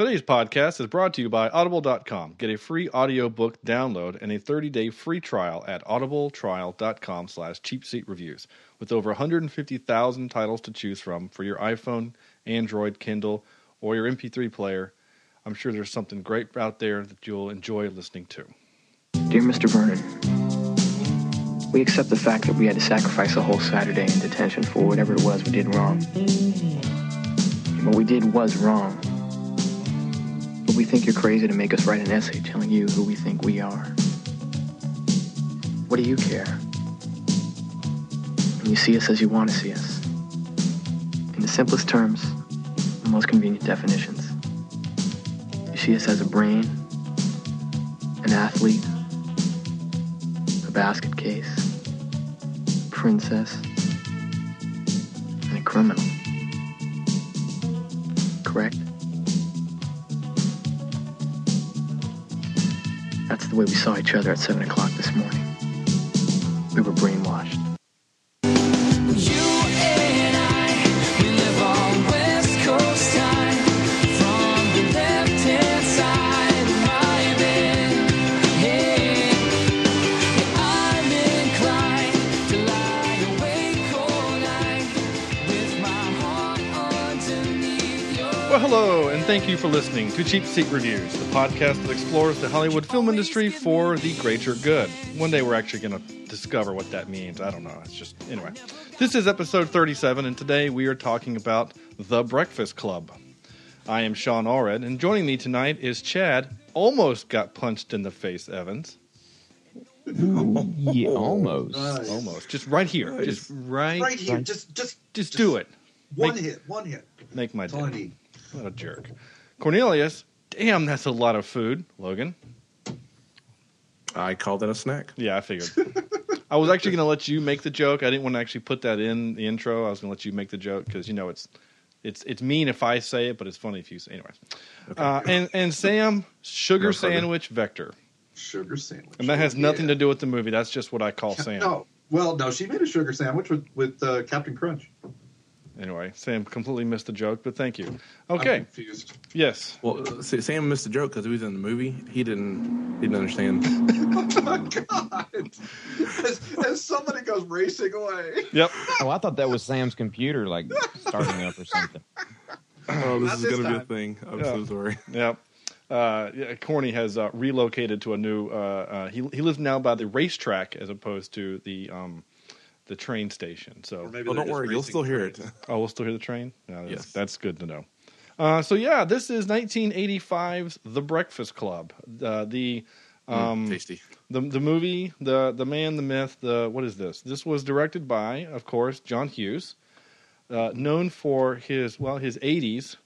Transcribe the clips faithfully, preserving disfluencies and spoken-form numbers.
Today's podcast is brought to you by audible dot com. Get a free audiobook download and a thirty-day free trial at audibletrial dot com slash cheap seat reviews. With over one hundred fifty thousand titles to choose from for your iPhone, Android, Kindle, or your M P three player, I'm sure there's something great out there that you'll enjoy listening to. Dear Mister Vernon, we accept the fact that we had to sacrifice a whole Saturday in detention for whatever it was we did wrong. And what we did was wrong. But we think you're crazy to make us write an essay telling you who we think we are. What do you care? And you see us as you want to see us. In the simplest terms, the most convenient definitions. You see us as a brain, an athlete, a basket case, a princess, and a criminal. Correct? That's the way we saw each other at seven o'clock this morning. We were brainwashed. Hello, and thank you for listening to Cheap Seat Reviews, the podcast that explores the Hollywood film industry for the greater good. One day we're actually going to discover what that means. I don't know. It's just, anyway. This is episode thirty-seven, and today we are talking about The Breakfast Club. I am Sean Allred, and joining me tonight is Chad, almost got punched in the face, Evans. Yeah, almost. Nice. Almost. Just right here. Nice. Just right, right here. Right. Just, just, just do it. One make, hit. One hit. Make my day. What a jerk. Cornelius, damn, that's a lot of food. Logan? I called that a snack. Yeah, I figured. I was actually going to let you make the joke. I didn't want to actually put that in the intro. I was going to let you make the joke because, you know, it's it's it's mean if I say it, but it's funny if you say it. Anyways. Okay. Uh, and, and Sam, sugar no sandwich vector. Sugar sandwich. And that has nothing yeah. to do with the movie. That's just what I call Sam. No. Well, no, she made a sugar sandwich with, with uh, Captain Crunch. Anyway, Sam completely missed the joke, but thank you. Okay. I'm confused. Yes. Well, Sam missed the joke because he was in the movie. He didn't didn't understand. Oh, my God. As, as somebody goes racing away. Yep. Oh, I thought that was Sam's computer, like, starting up or something. Oh, this Not is going to be a thing. I'm yeah. so sorry. Yep. Uh, yeah, Corny has uh, relocated to a new uh, – uh, he, he lives now by the racetrack as opposed to the um, – the train station. So maybe well, don't worry, you'll still hear it. Oh, we'll still hear the train? No, that's, yes. That's good to know. Uh, so, yeah, this is nineteen eighty-five's The Breakfast Club. Uh, the um, mm, tasty. The, the movie, the, the man, the myth, the what is this? This was directed by, of course, John Hughes, uh, known for his, well, his eighties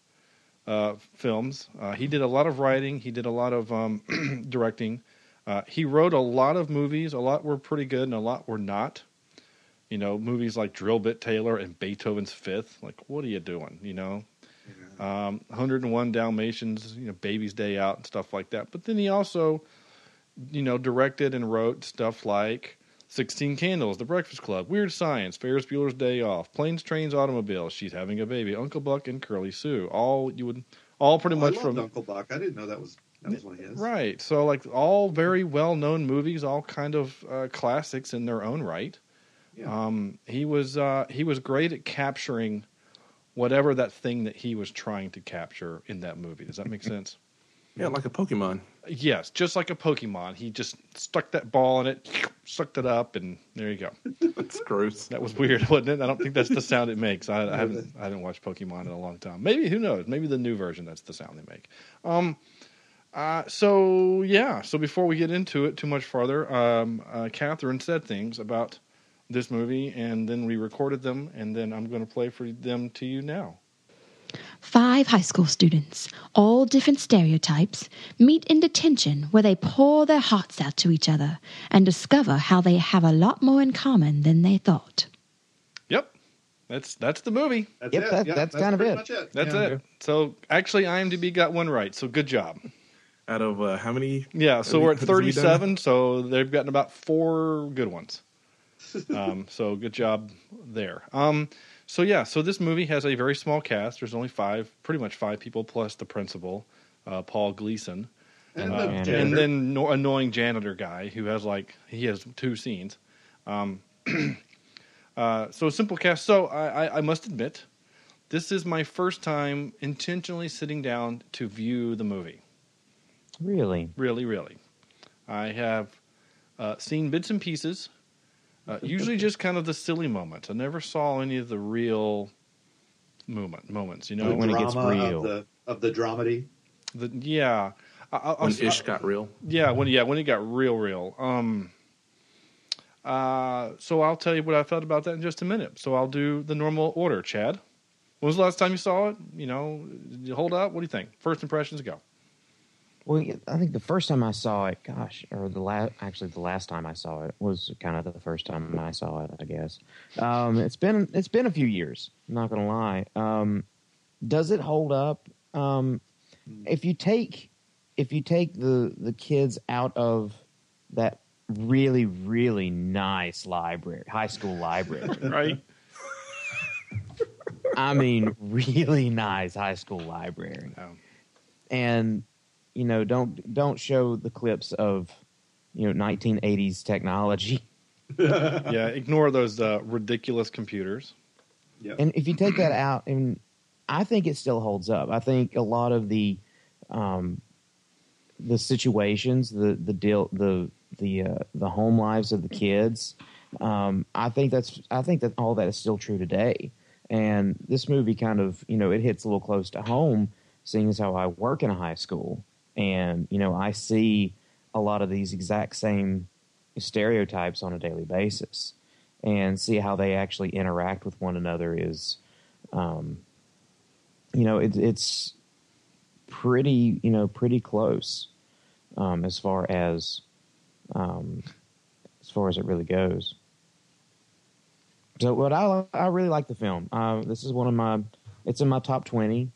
uh, films. Uh, he did a lot of writing. He did a lot of um, directing. Uh, he wrote a lot of movies. A lot were pretty good and a lot were not. You know, movies like Drill Bit Taylor and Beethoven's Fifth. Like, what are you doing? You know, yeah. um, one oh one Dalmatians, you know, Baby's Day Out and stuff like that. But then he also, you know, directed and wrote stuff like sixteen Candles, The Breakfast Club, Weird Science, Ferris Bueller's Day Off, Planes, Trains, Automobiles, She's Having a Baby, Uncle Buck and Curly Sue. All you would, all pretty oh, much I from Uncle Buck. I didn't know that was that was one of his. Right. So, like, all very well known movies, all kind of uh, classics in their own right. Yeah. Um, he was uh, he was great at capturing whatever that thing that he was trying to capture in that movie. Does that make sense? Yeah, like a Pokemon. Yes, just like a Pokemon. He just stuck that ball in it, sucked it up, and there you go. That's gross. That was weird, wasn't it? I don't think that's the sound it makes. I, I haven't I haven't watched Pokemon in a long time. Maybe, who knows? Maybe the new version, that's the sound they make. Um, uh, so, yeah. So before we get into it too much farther, um, uh, Catherine said things about this movie, and then we recorded them, and then I'm going to play for them to you now. Five high school students, all different stereotypes, meet in detention where they pour their hearts out to each other and discover how they have a lot more in common than they thought. Yep. That's that's the movie. That's yep, it. That, yep, that's, that's kind of it. it. That's yeah. it. So, actually, I M D B got one right, so good job. Out of uh, how many? Yeah, so we're at thirty-seven, so they've gotten about four good ones. um, so good job there. Um, So yeah, so this movie has a very small cast. There's only five, pretty much five people plus the principal, uh, Paul Gleason. And, uh, the and then no, annoying janitor guy who has like, he has two scenes. Um, uh, so simple cast. So I, I, I must admit, this is my first time intentionally sitting down to view the movie. Really? Really, really. I have uh, seen bits and pieces, uh, usually just kind of the silly moments. I never saw any of the real moment, moments, you know? The when drama it gets real. Of the, of the dramedy? The, yeah. I, I, when I, Ish I, got real? Yeah, when yeah when it got real, real. Um, uh, so I'll tell you what I felt about that in just a minute. So I'll do the normal order, Chad. When was the last time you saw it? You know, did you hold up? What do you think? First impressions, go. Well, I think the first time I saw it, gosh, or the last, actually the last time I saw it was kind of the first time I saw it, I guess. Um, it's been, it's been a few years, I'm not going to lie. Um, does it hold up? Um, if you take, if you take the, the kids out of that really, really nice library, high school library, right? I mean, really nice high school library. Oh. And, you know, don't don't show the clips of, you know, nineteen eighties technology. Yeah, ignore those uh, ridiculous computers. Yeah. And if you take that out, and I think it still holds up. I think a lot of the um, the situations, the the deal, the the uh, the home lives of the kids. Um, I think that's I think that all that is still true today. And this movie kind of, you know, it hits a little close to home, seeing as how I work in a high school. And, you know, I see a lot of these exact same stereotypes on a daily basis, and see how they actually interact with one another is, um, you know, it, it's pretty, you know, pretty close um, as far as um, as far as it really goes. So what I I really like the film. Uh, this is one of my, it's in my top twenty.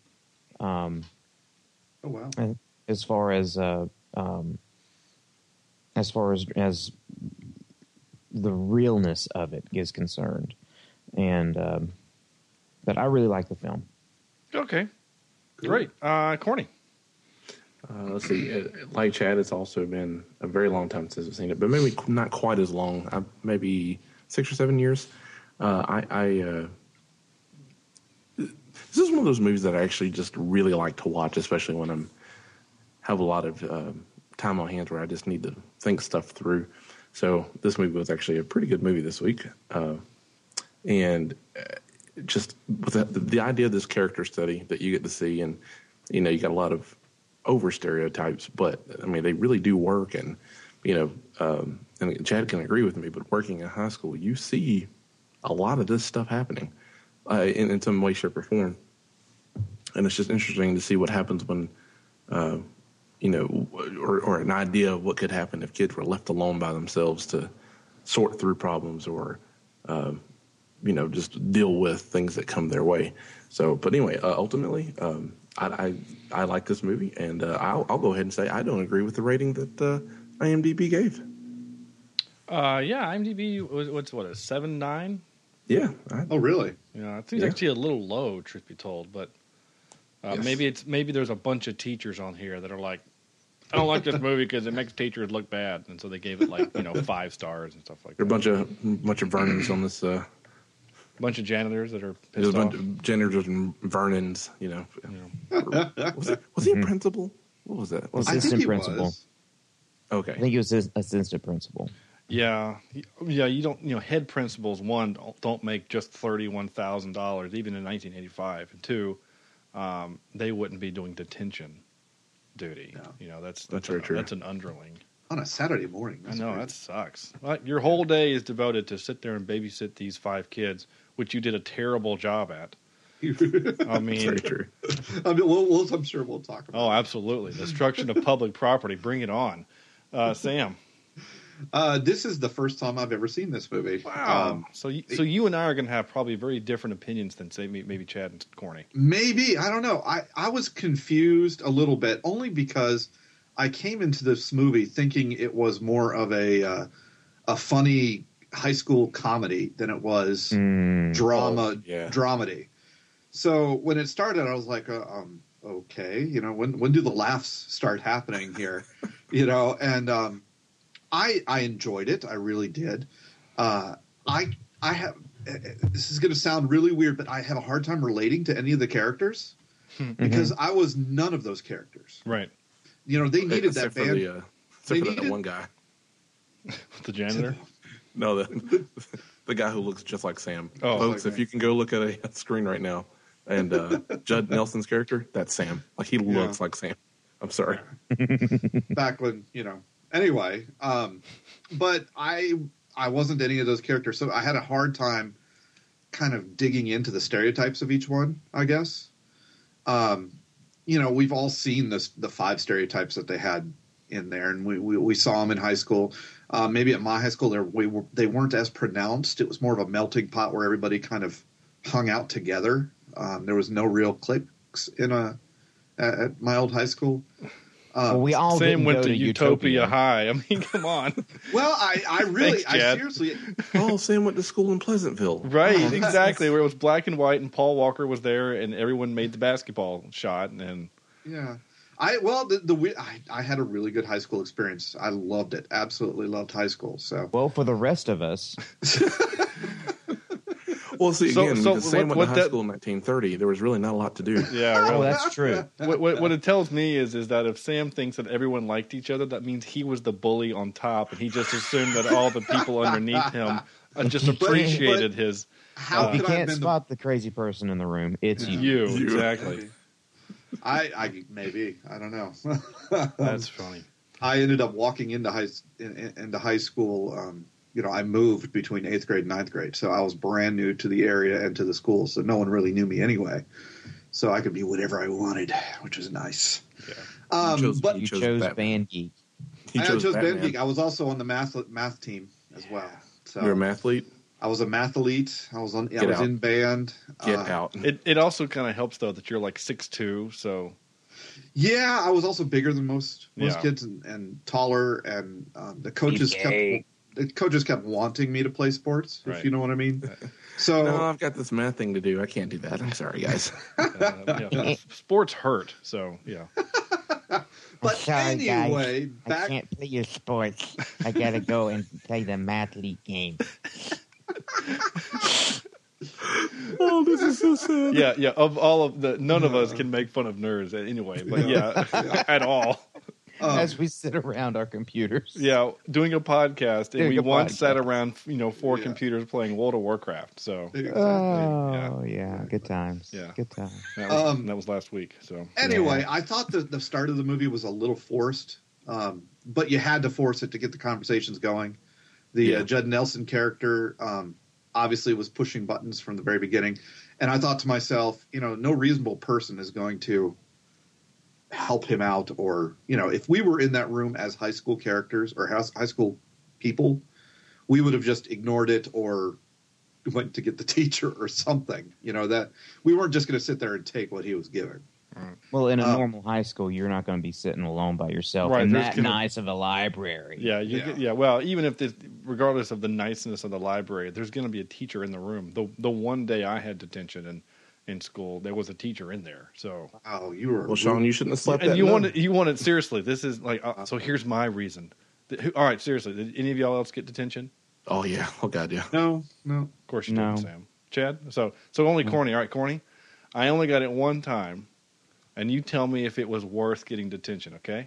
Um, oh wow. And, As far as uh, um, as far as as the realness of it is concerned, and um, but I really like the film. Okay, great, uh, Corny. Uh, let's see, like Chad, it's also been a very long time since I've seen it, but maybe not quite as long. I, maybe six or seven years. Uh, I. I uh, this is one of those movies that I actually just really like to watch, especially when I'm. Have a lot of uh, time on hand where I just need to think stuff through. So this movie was actually a pretty good movie this week. Uh, and just with the, the idea of this character study that you get to see, and, you know, you got a lot of over stereotypes, but I mean, they really do work. And, you know, um, and Chad can agree with me, but working in high school, you see a lot of this stuff happening uh, in, in some way, shape or form. And it's just interesting to see what happens when, uh, you know, or, or an idea of what could happen if kids were left alone by themselves to sort through problems or, uh, you know, just deal with things that come their way. So, but anyway, uh, ultimately, um, I, I I like this movie, and uh, I'll, I'll go ahead and say I don't agree with the rating that uh, IMDb gave. Uh, yeah, IMDb was what's what a seven nine. Yeah. I, oh, really? Yeah, I think it's yeah. actually a little low, truth be told, but. Uh, yes. Maybe it's maybe there's a bunch of teachers on here that are like, I don't like this movie because it makes teachers look bad, and so they gave it like you know five stars and stuff like there that. There are a bunch of bunch of Vernons on this. Uh, bunch of janitors that are pissed there's a bunch off. Of janitors and Vernons, you know. Yeah. was, it, was he a principal? What was that? What was assistant principal. Was. Okay, I think he was his assistant principal. Yeah, yeah. You don't, you know, head principals one don't make just thirty-one thousand dollars even in nineteen eighty-five, and two. Um, they wouldn't be doing detention duty. No. You know, that's that's, that's, a, true. That's an underling. On a Saturday morning. I know, crazy. That sucks. Like, your whole day is devoted to sit there and babysit these five kids, which you did a terrible job at. I mean, very true. I mean we'll, we'll, I'm sure we'll talk about it. Oh, absolutely. Destruction of public property. Bring it on. Uh, Sam. Uh, this is the first time I've ever seen this movie. Wow! Um, so, you, so you and I are going to have probably very different opinions than say maybe Chad and Corny. Maybe I don't know. I, I was confused a little bit only because I came into this movie thinking it was more of a uh, a funny high school comedy than it was mm. drama, oh, yeah. dramedy. So when it started, I was like, uh, um, okay, you know, when when do the laughs start happening here? You know, and um, I I enjoyed it. I really did. Uh, I I have this is going to sound really weird, but I have a hard time relating to any of the characters mm-hmm. because I was none of those characters. Right. You know, they needed except that band. The, uh, except they for needed, that one guy. The janitor? No, the the guy who looks just like Sam. Oh, folks, okay. If you can go look at a screen right now, and uh, Judd Nelson's character, that's Sam. Like he looks yeah. like Sam. I'm sorry. Back when you know. Anyway, um, but I I wasn't any of those characters, so I had a hard time kind of digging into the stereotypes of each one. I guess. Um, you know, we've all seen this, the five stereotypes that they had in there, and we we, we saw them in high school. Uh, maybe at my high school, they, we were, they weren't as pronounced. It was more of a melting pot where everybody kind of hung out together. Um, there was no real cliques in a at, at my old high school. Uh, well, we all Sam went to, to Utopia, Utopia High. I mean, come on. Well, I, I really, Thanks, I seriously. Oh, Sam went to school in Pleasantville. Right, exactly, where it was black and white, and Paul Walker was there, and everyone made the basketball shot, and yeah. I well, the, the I, I had a really good high school experience. I loved it. Absolutely loved high school. So well, for the rest of us. Well, see, again, so, so the same what, went to high that, school in nineteen thirty. There was really not a lot to do. Yeah, right. Oh, that's true. What, what, what it tells me is is that if Sam thinks that everyone liked each other, that means he was the bully on top, and he just assumed that all the people underneath him just appreciated but, his. How uh, you can't spot the... the crazy person in the room. It's yeah. you. You exactly. I, I maybe I don't know. That's funny. I ended up walking into high in, into high school. Um, you know, I moved between eighth grade and ninth grade, so I was brand new to the area and to the school, so no one really knew me anyway. So I could be whatever I wanted, which was nice. Yeah. Um, you chose, but you chose, chose band geek. I chose, chose band geek. I was also on the math math team as well. So you're a mathlete. I was a mathlete. I was on. Get I was out. in band. Get uh, out. It it also kind of helps though that you're like six two, so. Yeah, I was also bigger than most most yeah. kids and, and taller, and um, the coaches kept the coaches kept wanting me to play sports, right. if you know what I mean. So no, I've got this math thing to do. I can't do that. I'm sorry, guys. uh, yeah. Sports hurt, so yeah. But sorry, anyway, guys. Back... I can't play your sports. I gotta go and play the mathlete game. Oh, this is so sad. Yeah, yeah. Of all of the, none of us can make fun of nerds anyway. But yeah, yeah at all. Um, As we sit around our computers, yeah, doing a podcast, doing and we once podcast. sat around, you know, four yeah. computers playing World of Warcraft. So, exactly. oh yeah. yeah, good times. Yeah, good times. That was, um, that was last week. So anyway, yeah. I thought that the start of the movie was a little forced, um, but you had to force it to get the conversations going. The yeah. uh, Judd Nelson character um, obviously was pushing buttons from the very beginning. And I thought to myself, you know, no reasonable person is going to help him out. Or, you know, if we were in that room as high school characters or high school people, we would have just ignored it or went to get the teacher or something. You know, that we weren't just going to sit there and take what he was giving. Well, in a um, normal high school, you're not going to be sitting alone by yourself right, in that gonna, nice of a library. Yeah, you, yeah, yeah. Well, even if this, regardless of the niceness of the library, there's going to be a teacher in the room. The the one day I had detention in, in school, there was a teacher in there. So, oh, you were well, Sean. You shouldn't have slept. And that you night. wanted you wanted seriously. This is like uh, so. Here's my reason. All right, seriously. Did any of y'all else get detention? Oh yeah. Oh god, yeah. No, no. Of course you no. didn't, Sam. Chad. So so only no. Corny. All right, Corny. I only got it one time. And you tell me if it was worth getting detention, okay?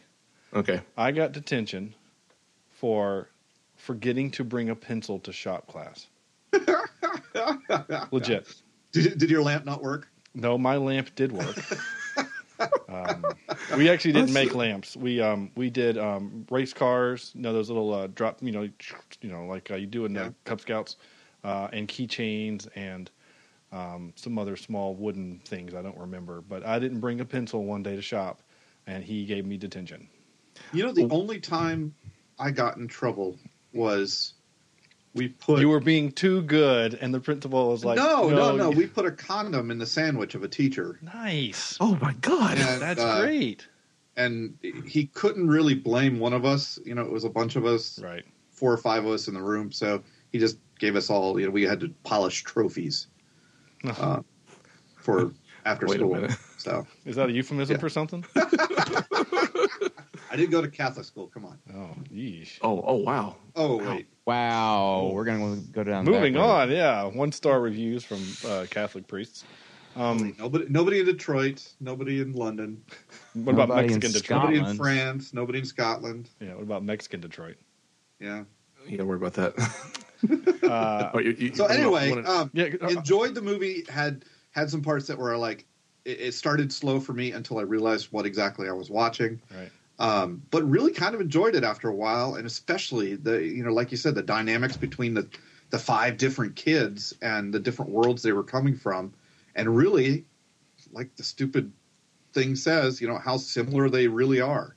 Okay. I got detention for forgetting to bring a pencil to shop class. Legit. Did, did your lamp not work? No, my lamp did work. um, we actually didn't make lamps. We um we did um race cars, you know, those little uh, drop, you know, you know, like uh, you do in the yeah. Cub Scouts, uh, and keychains and. Um, some other small wooden things I don't remember, but I didn't bring a pencil one day to shop, and he gave me detention. You know, the only time I got in trouble was we put... You were being too good, and the principal was like... No, no, no. no. We put a condom in the sandwich of a teacher. Nice. Oh, my God. And, That's uh, great. And he couldn't really blame one of us. You know, it was a bunch of us. Right. Four or five of us in the room, so... he just gave us all, you know, we had to polish trophies uh, for after Wait school. So is that a euphemism yeah. for something? I didn't go to Catholic school. Come on. Oh, yeesh. Oh, oh, wow. Oh, wait. Wow. We're going to go down. Moving on. Road. Yeah. One star reviews from uh, Catholic priests. Um, nobody, nobody in Detroit. Nobody in London. What about Mexican Detroit? Scotland. Nobody in France. Nobody in Scotland. Yeah. What about Mexican Detroit? Yeah. You don't worry about that. uh, you, you, so you anyway, wanna, um, yeah, uh, enjoyed the movie. Had had some parts that were like, it, it started slow for me until I realized what exactly I was watching. Right. Um, but really kind of enjoyed it after a while, and especially the, you know, like you said, the dynamics between the, the five different kids and the different worlds they were coming from. And really, like the stupid thing says, you know, how similar they really are.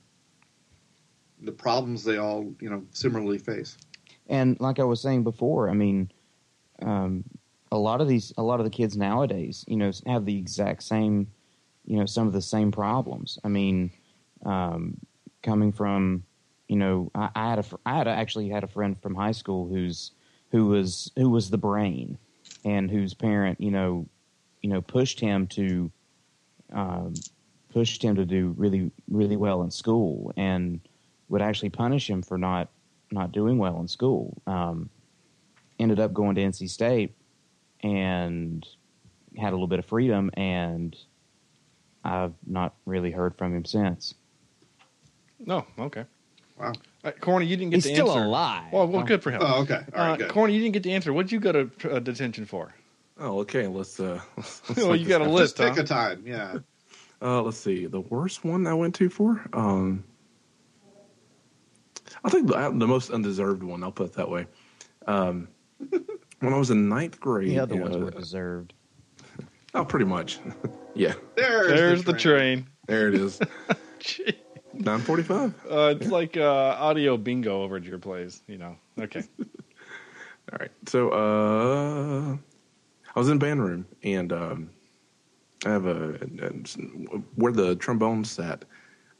The problems they all, you know, similarly face. And like I was saying before, I mean, um, a lot of these, a lot of the kids nowadays, you know, have the exact same, you know, some of the same problems. I mean, um, coming from, you know, I, I had a, I had a, actually had a friend from high school who's, who was, who was the brain, and whose parent, you know, you know, pushed him to, um, pushed him to do really, really well in school, and would actually punish him for not, not doing well in school. Um, ended up going to N C State and had a little bit of freedom, and I've not really heard from him since. No, okay. Wow. Right, Corny, you didn't get He's to answer. He's still alive. Well, well, good for him. Oh, okay. All right, uh, good. Corny, you didn't get to answer. What did you go to uh, detention for? Oh, okay. Let's. Uh, let's, let's well, you got a list. Just huh? Pick a time. Yeah. uh, let's see. The worst one I went to for. Um, I think the, the most undeserved one. I'll put it that way. Um, when I was in ninth grade, the other ones uh, were deserved. Oh, pretty much. yeah. There's, There's the, train. the train. There it is. Jeez. Nine forty-five. Uh, it's like uh, audio bingo over at your place, you know. Okay. All right. So uh, I was in band room, and um, I have a, a where the trombone sat.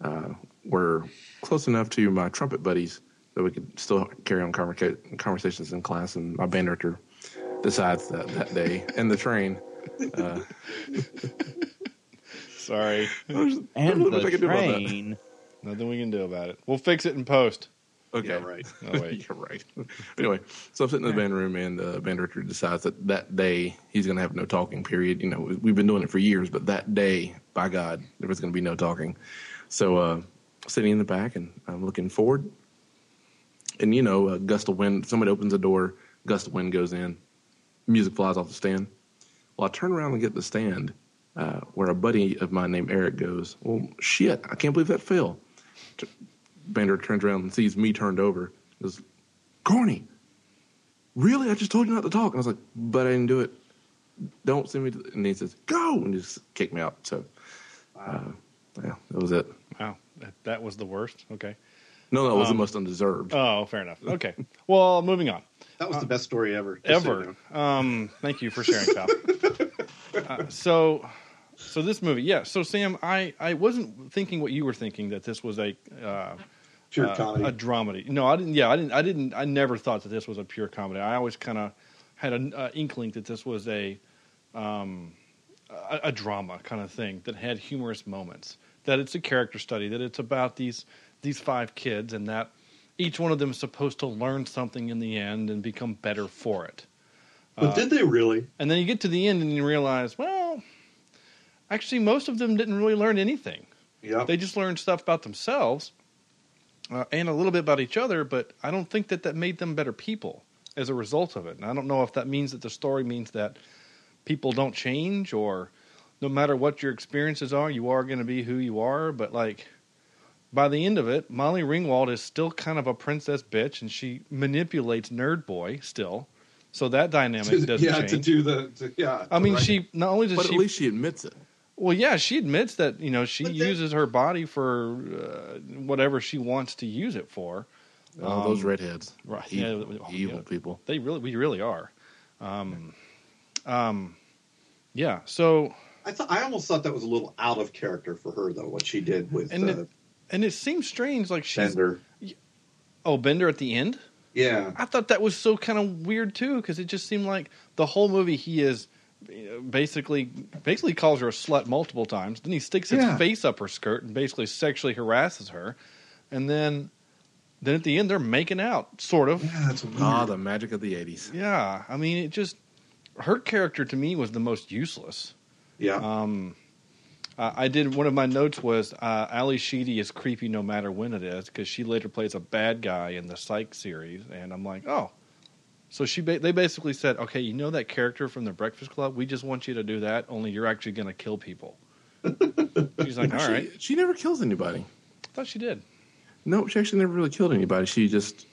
Uh, were close enough to my trumpet buddies that we could still carry on conversa- conversations in class. And my band director decides that that day in the train. Uh, Sorry, there's, and there's the I can train. Do Nothing we can do about it. We'll fix it in post. Okay. Yeah, right. Oh, wait. yeah, right. Anyway, so I'm sitting in the band room, and the band director decides that that day he's going to have no talking period. You know, we've been doing it for years, but that day, by God, there was going to be no talking. So uh, sitting in the back, and I'm looking forward. And, you know, a gust of wind, somebody opens the door, gust of wind goes in, music flies off the stand. Well, I turn around and get the stand uh, where a buddy of mine named Eric goes, well, shit, I can't believe that fell. Bander turns around and sees me turned over. Goes, Corny, really? I just told you not to talk. And I was like, but I didn't do it. Don't send me to the... And he says, go! And just kicked me out. So, wow. uh, yeah, that was it. Wow. That, that was the worst? Okay. No, that was um, the most undeserved. Oh, fair enough. Okay. Well, moving on. That was uh, the best story ever. Ever. So um, thank you for sharing, pal. uh, so... So this movie, yeah. So Sam, I, I wasn't thinking what you were thinking, that this was a uh, pure uh, comedy, a dramedy. No, I didn't. Yeah, I didn't. I didn't. I never thought that this was a pure comedy. I always kind of had an uh, inkling that this was a um, a, a drama kind of thing that had humorous moments. That it's a character study. That it's about these these five kids, and that each one of them is supposed to learn something in the end and become better for it. But uh, did they really? And then you get to the end and you realize, well. Actually, most of them didn't really learn anything. Yeah, they just learned stuff about themselves uh, and a little bit about each other. But I don't think that that made them better people as a result of it. And I don't know if that means that the story means that people don't change, or no matter what your experiences are, you are going to be who you are. But like by the end of it, Molly Ringwald is still kind of a princess bitch, and she manipulates Nerd Boy still. So that dynamic to, doesn't yeah, change. Yeah, to do the to, yeah. I mean, right. she not only does but she, but at least she admits it. Well, yeah, she admits that, you know, she then, uses her body for uh, whatever she wants to use it for. Oh, um, those redheads. Right. Evil, yeah, evil yeah, people. They really, we really are. Um, um, yeah, so. I th- I almost thought that was a little out of character for her, though, what she did with and uh, it, and it seems strange, like she's. Bender. Oh, Bender at the end? Yeah. I thought that was so kind of weird, too, because it just seemed like the whole movie he is basically basically calls her a slut multiple times. Then he sticks his yeah. face up her skirt and basically sexually harasses her. And then then at the end, they're making out, sort of. Yeah, that's weird. Ah, the magic of the eighties. Yeah. I mean, it just... Her character, to me, was the most useless. Yeah. Um, I, I did... One of my notes was uh, Ally Sheedy is creepy no matter when it is, because she later plays a bad guy in the Psych series. And I'm like, oh. So she ba- they basically said, okay, you know that character from The Breakfast Club? We just want you to do that, only you're actually going to kill people. She's like, all she, right. She never kills anybody. I thought she did. No, she actually never really killed anybody. She just...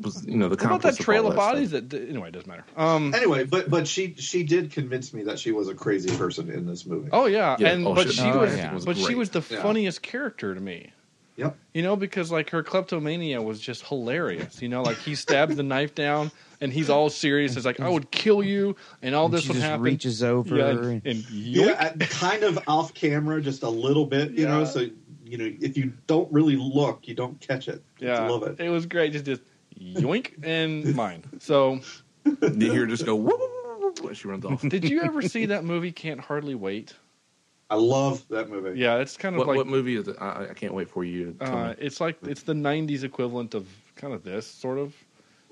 Was, you know, the what about that trail of bodies? That, that anyway, it doesn't matter. Um, anyway, but but she she did convince me that she was a crazy person in this movie. Oh yeah, yeah. and oh, but she, she was, oh, yeah. was but great. she was the yeah. funniest character to me. Yep. You know, because like her kleptomania was just hilarious. You know, like he stabs the knife down and he's all serious. It's like I would kill you, and all and this she would just happen. Reaches over yeah, and, and yeah, kind of off camera, just a little bit. You yeah. know, so you know if you don't really look, you don't catch it. Yeah, I love it. It was great. Just just. Yoink and mine. So you hear just go whoop, whoop, whoop, she runs off. Did you ever see that movie Can't Hardly Wait? I love that movie. Yeah, it's kind of what, like what movie is it? I, I can't wait for you to tell uh, me. It's like it's the nineties equivalent of kind of this sort of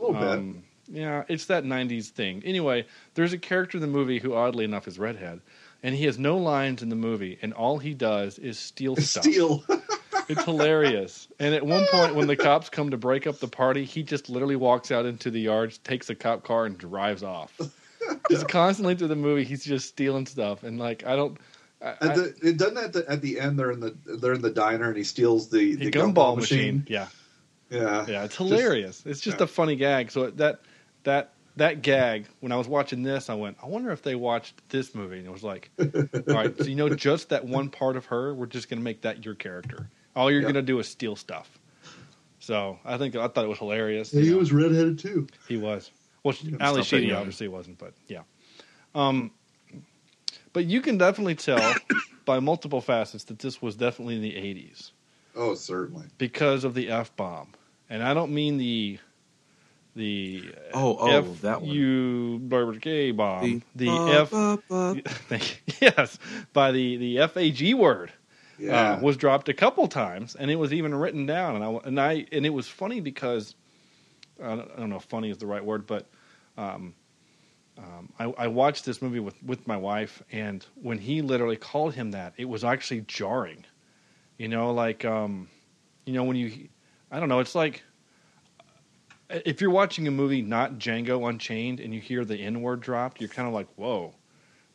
a little um, bit. Yeah, it's that nineties thing. Anyway, there's a character in the movie who oddly enough is redhead, and he has no lines in the movie, and all he does is steal stuff. Steal. It's hilarious. And at one point when the cops come to break up the party, he just literally walks out into the yard, takes a cop car, and drives off. Just constantly through the movie, he's just stealing stuff. And like, I don't... I, the, it doesn't at the, at the end, they're in the they're in the diner, and he steals the, the, the gumball, gumball machine. machine. Yeah. Yeah. Yeah, it's hilarious. Just, it's just yeah. a funny gag. So that that... That gag, when I was watching this, I went, I wonder if they watched this movie. And it was like, all right, so you know just that one part of her, we're just going to make that your character. All you're yep. going to do is steal stuff. So I think I thought it was hilarious. Yeah, he know. was redheaded too. He was. Well, yeah, Ally Sheedy obviously wasn't, but yeah. Um, but you can definitely tell by multiple facets that this was definitely in the eighties. Oh, certainly. Because of the F-bomb. And I don't mean the... The oh oh F- that one you K bomb the, the F ba, ba, ba. yes by the the F A G word yeah. uh, was dropped a couple times, and it was even written down, and I and I and it was funny because I don't, I don't know if funny is the right word, but um, um, I, I watched this movie with, with my wife, and when he literally called him that, it was actually jarring, you know, like um, you know when you I don't know it's like. If you're watching a movie not Django Unchained and you hear the N-word dropped, you're kind of like, whoa.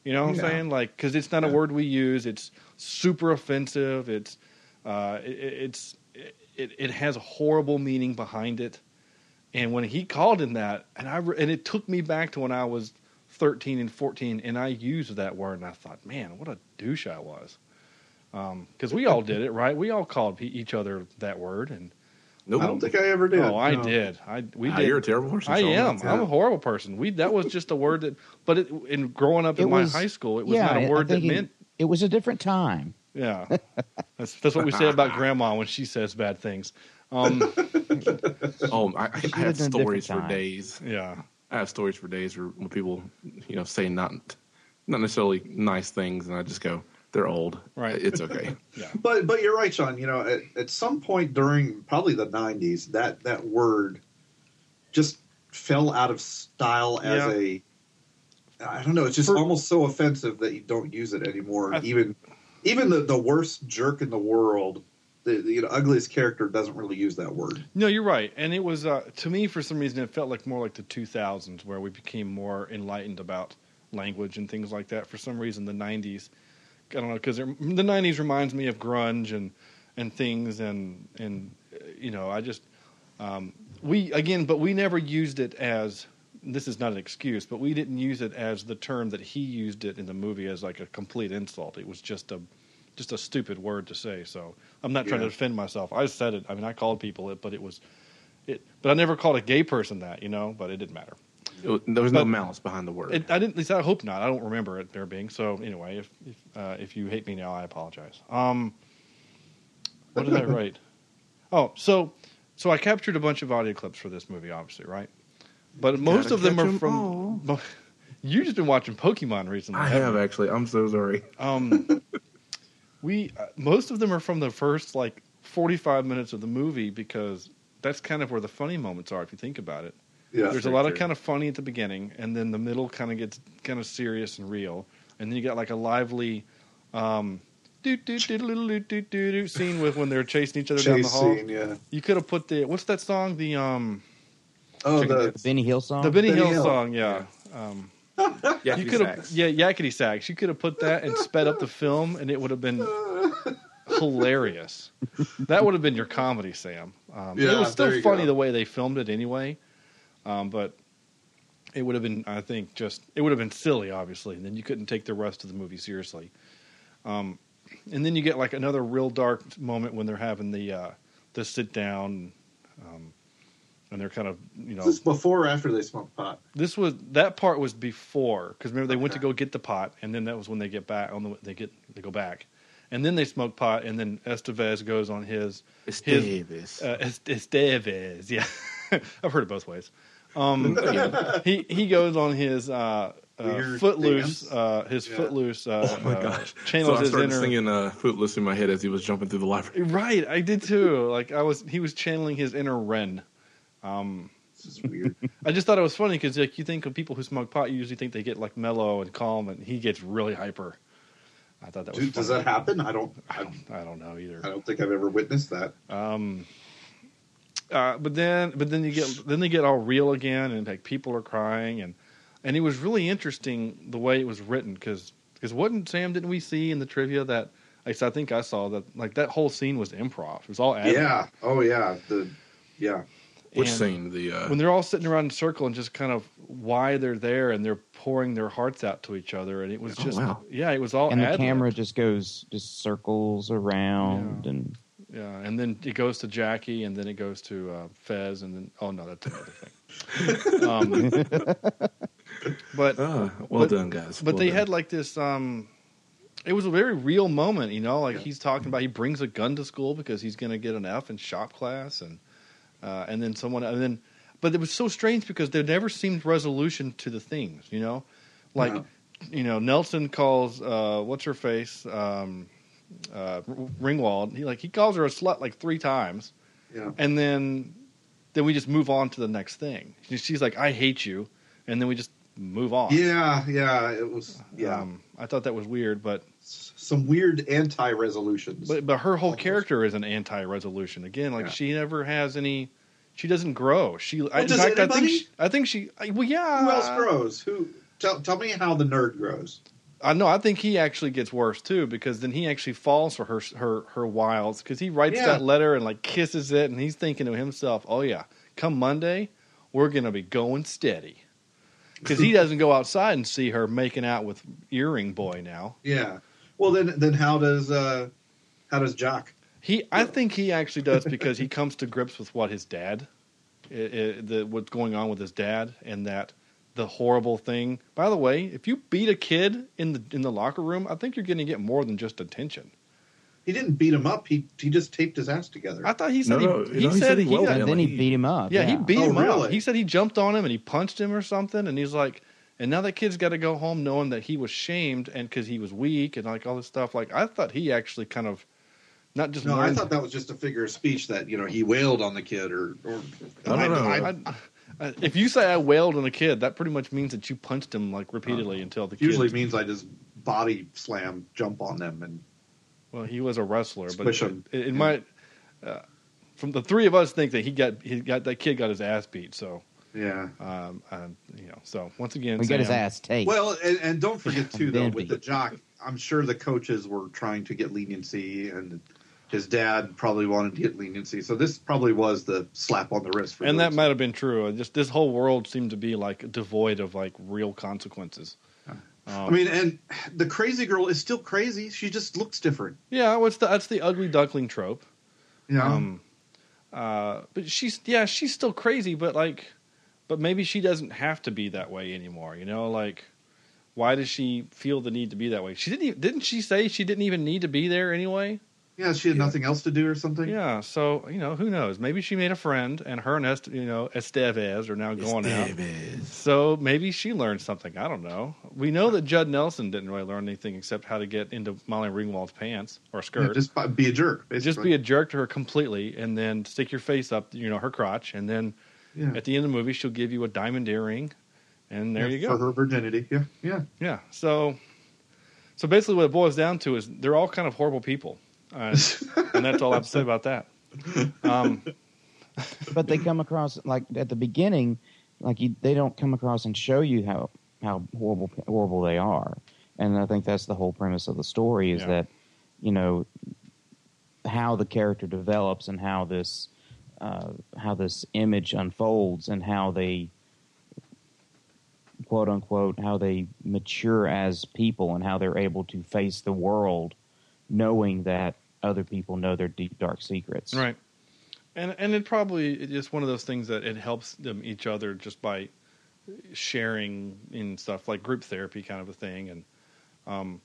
You know what yeah. I'm saying? Like, because it's not yeah. a word we use. It's super offensive. It's uh, it, it's it, it has a horrible meaning behind it. And when he called him that, and I re- and it took me back to when I was thirteen and fourteen, and I used that word, and I thought, man, what a douche I was. Because um, we all did it, right? We all called p- each other that word, and Nope. I don't think I ever did. Oh, I no. did. I we ah, did. You're a terrible person. I am. I'm a horrible person. We that was just a word that. But it, in growing up it in was, my high school, it was yeah, not a word that it, meant. It was a different time. Yeah, that's that's what we say about Grandma when she says bad things. Um, oh, I, I, I had stories for days. Yeah, I have stories for days where when people, you know, say not not necessarily nice things, and I just go. They're old. Right. It's okay. yeah. But but you're right, Sean. You know, at, at some point during probably the nineties, that, that word just fell out of style as yeah. a... I don't know. It's just For, almost so offensive that you don't use it anymore. I, even even the, the worst jerk in the world... The, the you know, ugliest character doesn't really use that word. No, you're right. And it was, uh, to me, for some reason, it felt like more like the two thousands where we became more enlightened about language and things like that. For some reason, the nineties... I don't know, because the nineties reminds me of grunge and, and things, and, and you know, I just, um, we, again, but we never used it as, this is not an excuse, but we didn't use it as the term that he used it in the movie as like a complete insult. It was just a, just a stupid word to say, so I'm not trying yeah. to defend myself. I said it, I mean, I called people it, but it was, it, but I never called a gay person that, you know, but it didn't matter. It, there was but no malice behind the word. It, I didn't. At least I hope not. I don't remember it there being. So anyway, if if, uh, if you hate me now, I apologize. Um, what did I write? Oh, so So I captured a bunch of audio clips for this movie, obviously, right? But you most of them are them from... Mo- You've just been watching Pokemon recently. I have, you? actually. I'm so sorry. Um, we uh, most of them are from the first, like, forty-five minutes of the movie because that's kind of where the funny moments are, if you think about it. Yeah, There's a lot true. of kind of funny at the beginning, and then the middle kind of gets kind of serious and real. And then you got, like, a lively... Um, Do, do, do, do, do, do, do, scene with when they're chasing each other Chase down the hall. Scene, yeah. You could have put the what's that song? The um, oh, the, the Benny Hill song. The Benny, Benny Hill, Hill song, yeah. yeah. Um, you could have yeah, Yakety Sax. You could have put that and sped up the film, and it would have been hilarious. That would have been your comedy, Sam. Um, yeah, it was still funny go. the way they filmed it, anyway. Um, but it would have been, I think, just it would have been silly, obviously, and then you couldn't take the rest of the movie seriously. Um. And then you get like another real dark moment when they're having the uh, the sit down, um, and they're kind of you know. Is this before or after they smoked pot? This was that part was before because remember they okay. went to go get the pot, and then that was when they get back on the they get they go back, and then they smoke pot, and then Estevez goes on his Estevez, his, uh, Estevez, yeah, I've heard it both ways. Um, you know, he he goes on his. Uh, Uh, footloose, uh, his yeah. footloose. Uh, oh my gosh! Uh, channels so I started his inner... singing uh, "Footloose" in my head as he was jumping through the library. Right, I did too. Like I was, he was channeling his inner Ren. Um, this is weird. I just thought it was funny because like you think of people who smoke pot, you usually think they get like mellow and calm, and he gets really hyper. I thought that was. Dude, does that happen? I don't. I don't, I don't know either. I don't think I've ever witnessed that. Um. Uh, but then, but then you get, then they get all real again, and like people are crying and. And it was really interesting the way it was written because wasn't Sam? Didn't we see in the trivia that I think I saw that like that whole scene was improv? It was all ad-lib. Yeah. Oh yeah. The yeah. Which and scene? The uh... when they're all sitting around in a circle and just kind of why they're there and they're pouring their hearts out to each other and it was oh, just wow. yeah it was all and ad-lib. The camera just goes just circles around yeah. and yeah and then it goes to Jackie and then it goes to uh, Fez and then oh no that's another thing. um, But oh, well but, done, guys. But well they done. had like this. Um, it was a very real moment, you know. Like yeah. he's talking about, he brings a gun to school because he's going to get an F in shop class, and uh, and then someone, and then. But it was so strange because there never seemed resolution to the things, you know. Like no. you know, Nelson calls uh, what's her face um, uh, Ringwald. He like he calls her a slut like three times, yeah. and then then we just move on to the next thing. She's like, I hate you, and then we just. Move on. Yeah, yeah, it was. Yeah, um, I thought that was weird, but some weird anti-resolutions. But, but her whole Almost. character is an anti-resolution. Again, like yeah. she never has any. She doesn't grow. She. Well, I, does in fact, anybody? I think. She, I think she. Well, yeah. Who else grows? Who? Tell, tell me how the nerd grows. I know. I think he actually gets worse too because then he actually falls for her her her wiles because he writes yeah. that letter and like kisses it and he's thinking to himself, "Oh yeah, come Monday, we're gonna be going steady." Because he doesn't go outside and see her making out with Earring Boy now. Yeah. Well, then, then how does uh, how does Jock? He, I think he actually does because he comes to grips with what his dad, it, it, the, what's going on with his dad, and that the horrible thing. By the way, if you beat a kid in the in the locker room, I think you're going to get more than just attention. He didn't beat him up. He he just taped his ass together. I thought he said no, he, no, he, no, he said he, he well, got, and then he beat him up. Yeah, yeah. he beat oh, him really? up. He said he jumped on him and he punched him or something. And he's like, and now that kid's got to go home knowing that he was shamed and because he was weak and like all this stuff. Like I thought he actually kind of not just. No, learned. I thought that was just a figure of speech that you know he wailed on the kid or. or I don't I, know. I, I, if you say I wailed on a kid, that pretty much means that you punched him like repeatedly uh, until the. Usually kid... means I just body slam, jump on them and. Well, he was a wrestler, but it, it, it yeah. might. Uh, from the three of us, think that he got he got that kid got his ass beat. So yeah, um, um, you know. So once again, we Sam, got his ass taped. Well, and, and don't forget too though with the jock. I'm sure the coaches were trying to get leniency, and his dad probably wanted to get leniency. So this probably was the slap on the wrist. For and those. That might have been true. Just this whole world seemed to be like devoid of like real consequences. Um, I mean, and the crazy girl is still crazy. She just looks different. Yeah, what's the that's the ugly duckling trope. Yeah. Um, uh, but she's yeah, she's still crazy, but like, but maybe she doesn't have to be that way anymore. You know, like, why does she feel the need to be that way? She didn't even, didn't she say she didn't even need to be there anyway? Yeah, she had yeah. nothing else to do or something. Yeah, so, you know, who knows? Maybe she made a friend, and her and, Est- you know, Estevez are now going Estevez. out. So maybe she learned something. I don't know. We know that Judd Nelson didn't really learn anything except how to get into Molly Ringwald's pants or skirt. Yeah, just be a jerk, basically. Just be a jerk to her completely, and then stick your face up, you know, her crotch, and then yeah. at the end of the movie, she'll give you a diamond earring, and there yeah, you go. For her virginity, yeah, yeah. Yeah, so, so basically what it boils down to is they're all kind of horrible people. Uh, and that's all I have to say about that. Um, but they come across like at the beginning, like you, they don't come across and show you how, how horrible horrible they are. And I think that's the whole premise of the story is yeah. that, you know, how the character develops and how this uh, how this image unfolds and how they quote unquote how they mature as people and how they're able to face the world. Knowing that other people know their deep, dark secrets. Right. And and it probably it's one of those things that it helps them each other just by sharing in stuff like group therapy kind of a thing. And um,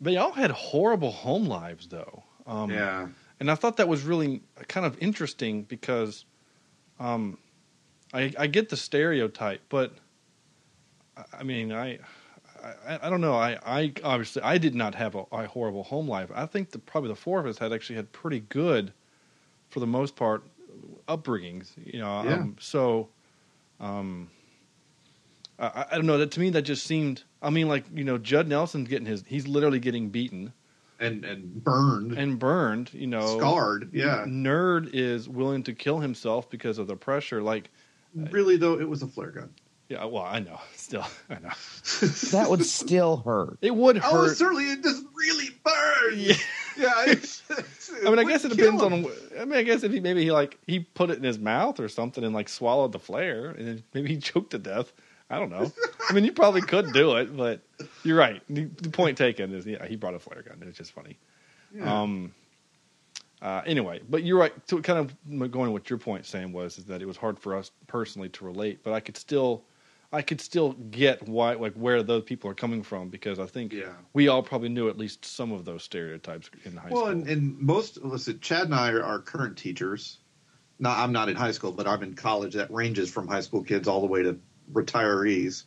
they all had horrible home lives, though. Um, yeah. And I thought that was really kind of interesting because um, I, I get the stereotype, but I mean, I... I, I don't know. I, I obviously I did not have a, a horrible home life. I think the, probably the four of us had actually had pretty good, for the most part, upbringings. You know, yeah. um, so um, I, I don't know. That to me, that just seemed. I mean, like you know, Judd Nelson's getting his. He's literally getting beaten and and burned and burned. You know, scarred. Yeah, nerd is willing to kill himself because of the pressure. Like, really though, it was a flare gun. Yeah, well, I know. Still, I know. That would still hurt. It would hurt. Oh, certainly, it doesn't really burn. Yeah, yeah it's, it's, it I mean, I guess it depends him. on. I mean, I guess if he maybe he like he put it in his mouth or something and like swallowed the flare and maybe he choked to death. I don't know. I mean, you probably could do it, but you're right. The, the point taken is, yeah, he brought a flare gun. It's just funny. Yeah. Um. Uh, anyway, but you're right. So, kind of going with your point, Sam, was is that it was hard for us personally to relate, but I could still. I could still get why, like where those people are coming from, because I think yeah. we all probably knew at least some of those stereotypes in high well, school. Well, and, and most, listen, Chad and I are, are current teachers. Now, I'm not in high school, but I'm in college. That ranges from high school kids all the way to retirees.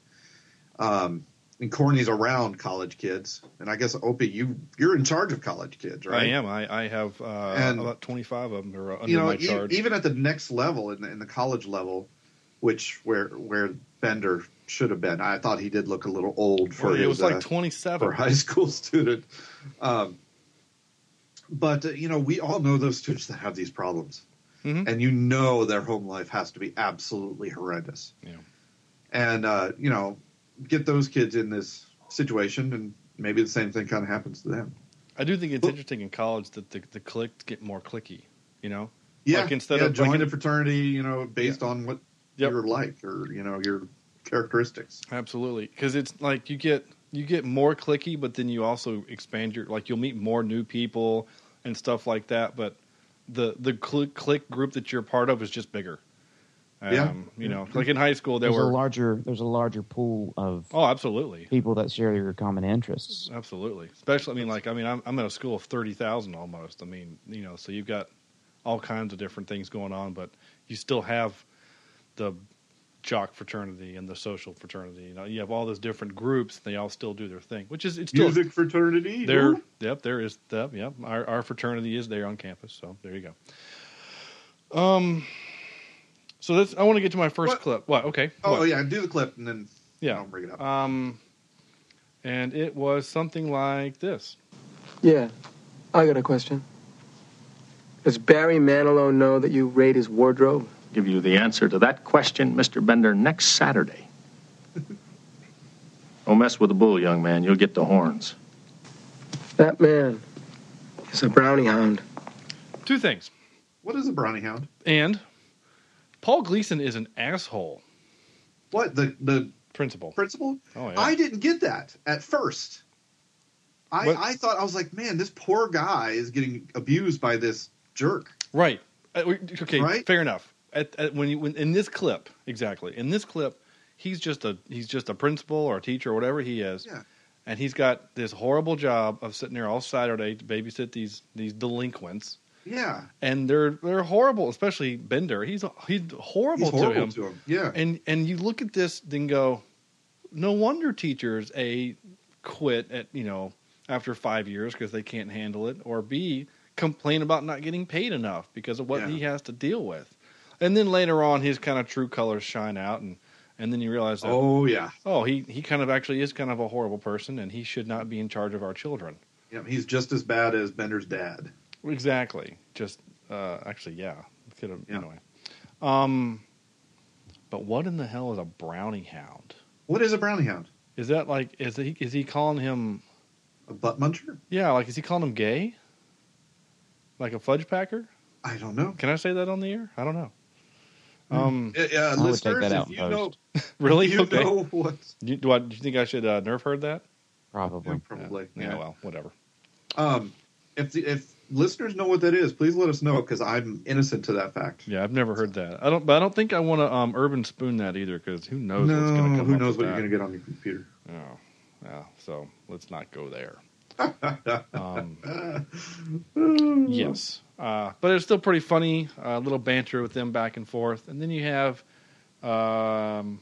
Um, and Corny's around college kids, and I guess Opie, you you're in charge of college kids, right? I am. I I have uh, and, about twenty-five of them are under you know, my charge. E- even at the next level, in the, in the college level, which where where Bender should have been. I thought he did look a little old for his, it was like uh, twenty-seven for a high school student. Um, but uh, you know, we all know those students that have these problems, mm-hmm. and you know their home life has to be absolutely horrendous. Yeah, and uh, you know, get those kids in this situation, and maybe the same thing kind of happens to them. I do think it's but, interesting in college that the the cliques get more cliquey. You know, yeah, like instead yeah, of joining like, a fraternity, you know, based yeah. on what. Yep. Your like, or you know, your characteristics. Absolutely, because it's like you get you get more cliquey, but then you also expand your like you'll meet more new people and stuff like that. But the the click click group that you're part of is just bigger. Um, yeah, you know, like in high school, there there's were a larger there's a larger pool of oh, absolutely people that share your common interests. Absolutely, especially I mean, like I mean, I'm I'm at a school of thirty thousand almost. I mean, you know, so you've got all kinds of different things going on, but you still have. The jock fraternity and the social fraternity. You know, you have all those different groups. And they all still do their thing, which is it's still music fraternity. There, ooh. Yep, there is that. Yep, our, our fraternity is there on campus. So there you go. Um, so that's. I want to get to my first what? clip. What? Okay. Oh what? yeah, do the clip and then yeah, I'll bring it up. Um, and it was something like this. Yeah, I got a question. Does Barry Manilow know that you raid his wardrobe? Give you the answer to that question, Mister Bender, next Saturday. Don't mess with the bull, young man. You'll get the horns. That man is a brownie hound. Two things. What is a brownie hound? And Paul Gleason is an asshole. What? The the principal. Principal? Oh, yeah. I didn't get that at first. I, I thought, I was like, man, this poor guy is getting abused by this jerk. Right. Okay, right? Fair enough. At, at, when, you, when in this clip exactly in this clip, he's just a he's just a principal or a teacher or whatever he is, yeah. And he's got this horrible job of sitting there all Saturday to babysit these these delinquents. Yeah, and they're they're horrible, especially Bender. He's he's horrible, he's horrible to, him. to him. Yeah, and and you look at this then go, no wonder teachers A, quit at you know after five years because they can't handle it, or B, complain about not getting paid enough because of what yeah. he has to deal with. And then later on, his kind of true colors shine out, and and then you realize that, oh yeah, oh he he kind of actually is kind of a horrible person, and he should not be in charge of our children. Yeah, he's just as bad as Bender's dad. Exactly. Just uh, actually, yeah. Could have, yeah. Anyway, um, but what in the hell is a brownie hound? What is a brownie hound? Is that like is he is he calling him a butt muncher? Yeah, like is he calling him gay? Like a fudge packer? I don't know. Can I say that on the air? I don't know. Mm. Um, uh, yeah, listeners, take that out if you know, really, you okay. know what? Do, do I? Do you think I should uh, nerf herd that? Probably. Yeah, probably. Yeah. yeah. Well, whatever. Um, if the, if listeners know what that is, please let us know because I'm innocent to that fact. Yeah, I've never heard that. I don't, but I don't think I want to um, urban spoon that either because who knows no, what's going to come. Who knows what that. You're going to get on your computer? Oh, yeah. So let's not go there. um, yes, uh, but it's still pretty funny. A uh, little banter with them back and forth, and then you have um,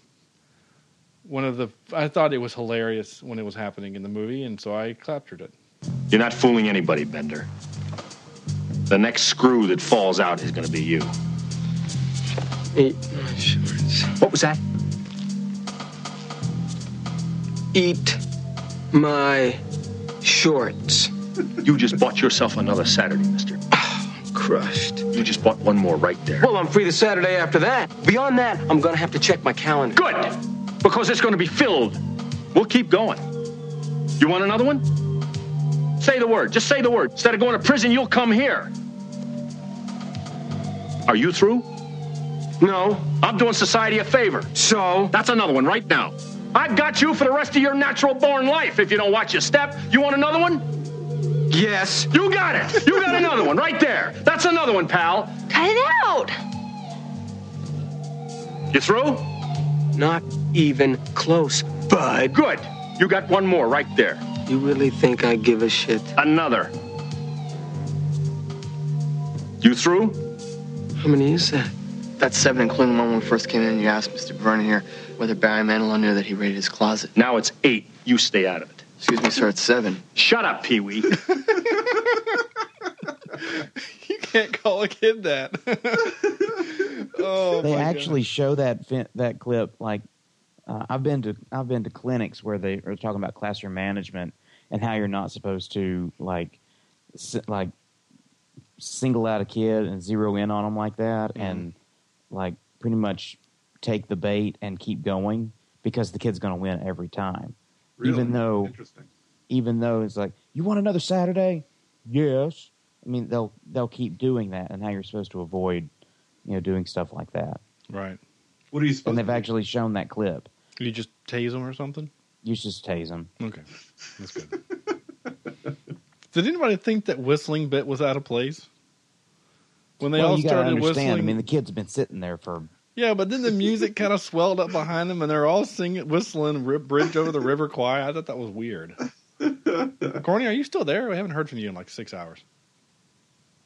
one of the. I thought it was hilarious when it was happening in the movie, and so I captured it. You're not fooling anybody, Bender. The next screw that falls out is going to be you. Eat my shorts. What was that? Eat my shorts. You just bought yourself another Saturday, mister. Oh, I'm crushed. You just bought one more right there. Well, I'm free the Saturday after that. Beyond that, I'm going to have to check my calendar. Good, because it's going to be filled. We'll keep going. You want another one? Say the word. Just say the word. Instead of going to prison, you'll come here. Are you through? No. I'm doing society a favor. So? That's another one right now. I've got you for the rest of your natural-born life if you don't watch your step. You want another one? Yes. You got it. You got another one right there. That's another one, pal. Cut it out. You through? Not even close, bud. Good. You got one more right there. You really think I give a shit? Another. You through? How many is that? That's seven, including one when we first came in and you asked Mister Vernon here whether Barry Manilow knew that he raided his closet. Now it's eight. You stay out of it. Excuse me, sir, it's seven. Shut up, Pee-wee. You can't call a kid that. oh, they actually God. show that that clip like Uh, I've been to I've been to clinics where they are talking about classroom management and how you're not supposed to like si- like single out a kid and zero in on them like that mm. and like pretty much take the bait and keep going because the kid's going to win every time. Really? Even though even though it's like you want another Saturday? Yes. I mean they'll they'll keep doing that and how you're supposed to avoid you know doing stuff like that. Right. What are you supposed And they've to actually shown that clip. You just tase them or something? You just tase them. Okay. That's good. Did anybody think that whistling bit was out of place? When they well, all you started understand. whistling. I mean, the kid's been sitting there for. Yeah, but then the music kind of swelled up behind them and they're all singing, whistling Bridge Over the River Kwai. I thought that was weird. Corny, are you still there? We haven't heard from you in like six hours.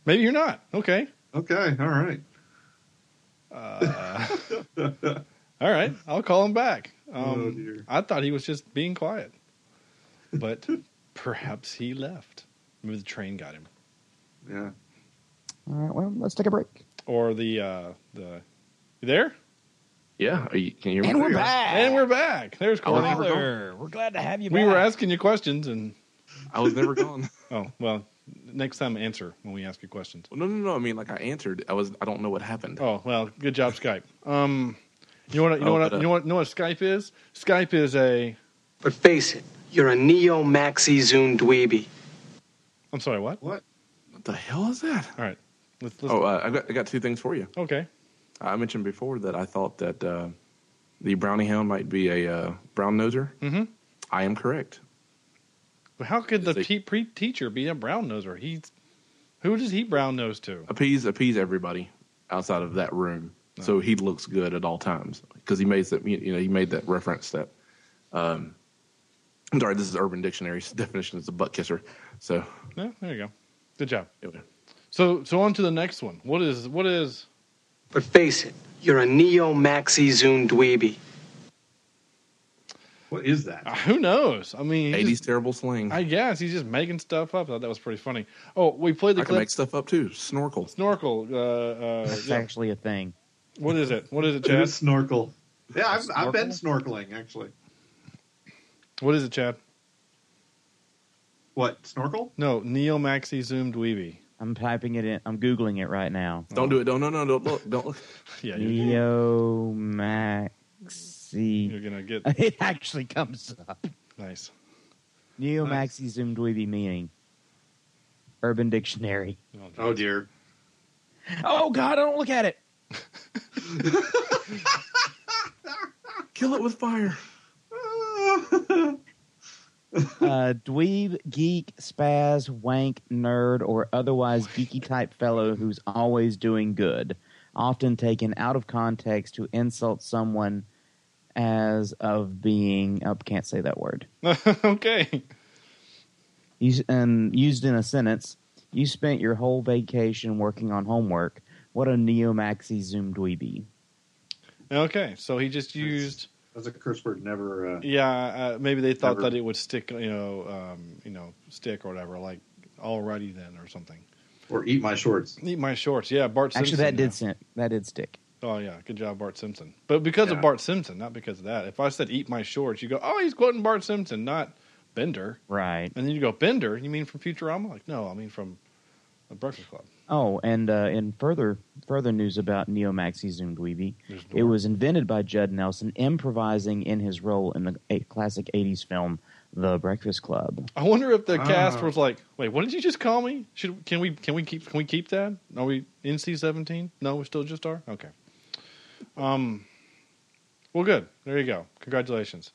Maybe you're not. Okay. Okay. All right. Uh, all right, I'll call him back. Um, oh dear. I thought he was just being quiet, but perhaps he left. Maybe the train got him. Yeah. All right. Well, let's take a break. Or the uh, the you there? Yeah. Are you, can you? And we're back. And we're back. There's Corner. We're glad to have you. We back. were asking you questions, and I was never gone. Oh well. Next time, answer when we ask you questions. Well, no, no, no. I mean, like I answered. I was. I don't know what happened. Oh well, good job, Skype. Um, you know what? You know oh, what? I, you know what? Know what Skype is? Skype is a. But face it, you're a neo maxi zoom dweeby. I'm sorry. What? What? What the hell is that? All right. Let's. let's... Oh, uh, I got. I got two things for you. Okay. I mentioned before that I thought that uh, the brownie hound might be a uh, brown noser. Mm-hmm. I am correct. How could the te- pre- teacher be a brown noser? He's who does he brown nose to? Appease appease everybody outside of that room, oh. so he looks good at all times because he made that you know he made that reference that um, I'm sorry, this is Urban Dictionary's definition. It's a butt kisser. So yeah, there you go. Good job. Anyway. So so on to the next one. What is what is? But face it, you're a neo maxi zoom dweeby. What is that? Uh, who knows? I mean, eighties terrible slang. I guess he's just making stuff up. I thought that was pretty funny. Oh, we played the. I clip. Can make stuff up too. Snorkel. Snorkel. Uh, uh, That's yeah. actually a thing. What is it? What is it, Chad? It is snorkel. Yeah, I've, snorkel? I've been snorkeling actually. What is it, Chad? What, snorkel? No, neo maxi zoom dweeby. I'm typing it in. I'm Googling it right now. Don't oh. do it. Don't, no, no, don't look. Don't look. Yeah, Neo Maxi. You're going to get. It actually comes up. Nice. Neo nice. Maxi Zoom Dweeby meaning. Urban Dictionary. Oh, oh, dear. Oh, God, don't look at it. Kill it with fire. Uh, dweeb, geek, spaz, wank, nerd, or otherwise geeky type fellow who's always doing good, often taken out of context to insult someone as of being I oh, can't say that word. Okay. Used, and used in a sentence, you spent your whole vacation working on homework. What a neo maxi zoom dweeby. Okay, so he just used. That's a curse word. Never. Uh, yeah, uh, maybe they thought never. That it would stick. You know, um, you know, stick or whatever. Like, alrighty then, or something. Or eat my shorts. Eat my shorts. Yeah, Bart. Actually, Simpson, that did yeah. Sim- that did stick. Oh yeah, good job, Bart Simpson. But because yeah. of Bart Simpson, not because of that. If I said eat my shorts, you go, oh, he's quoting Bart Simpson, not Bender, right? And then you go, Bender, you mean from Futurama? Like, no, I mean from The Breakfast Club. Oh, and uh, in further further news about Neo Maxi Zoom Dweeby, it was invented by Judd Nelson, improvising in his role in the eight, classic eighties film The Breakfast Club. I wonder if the oh. cast was like, "Wait, what did you just call me? Should can we can we keep can we keep that? Are we N C seventeen? No, we still just are. Okay. Um, well, good. There you go. Congratulations.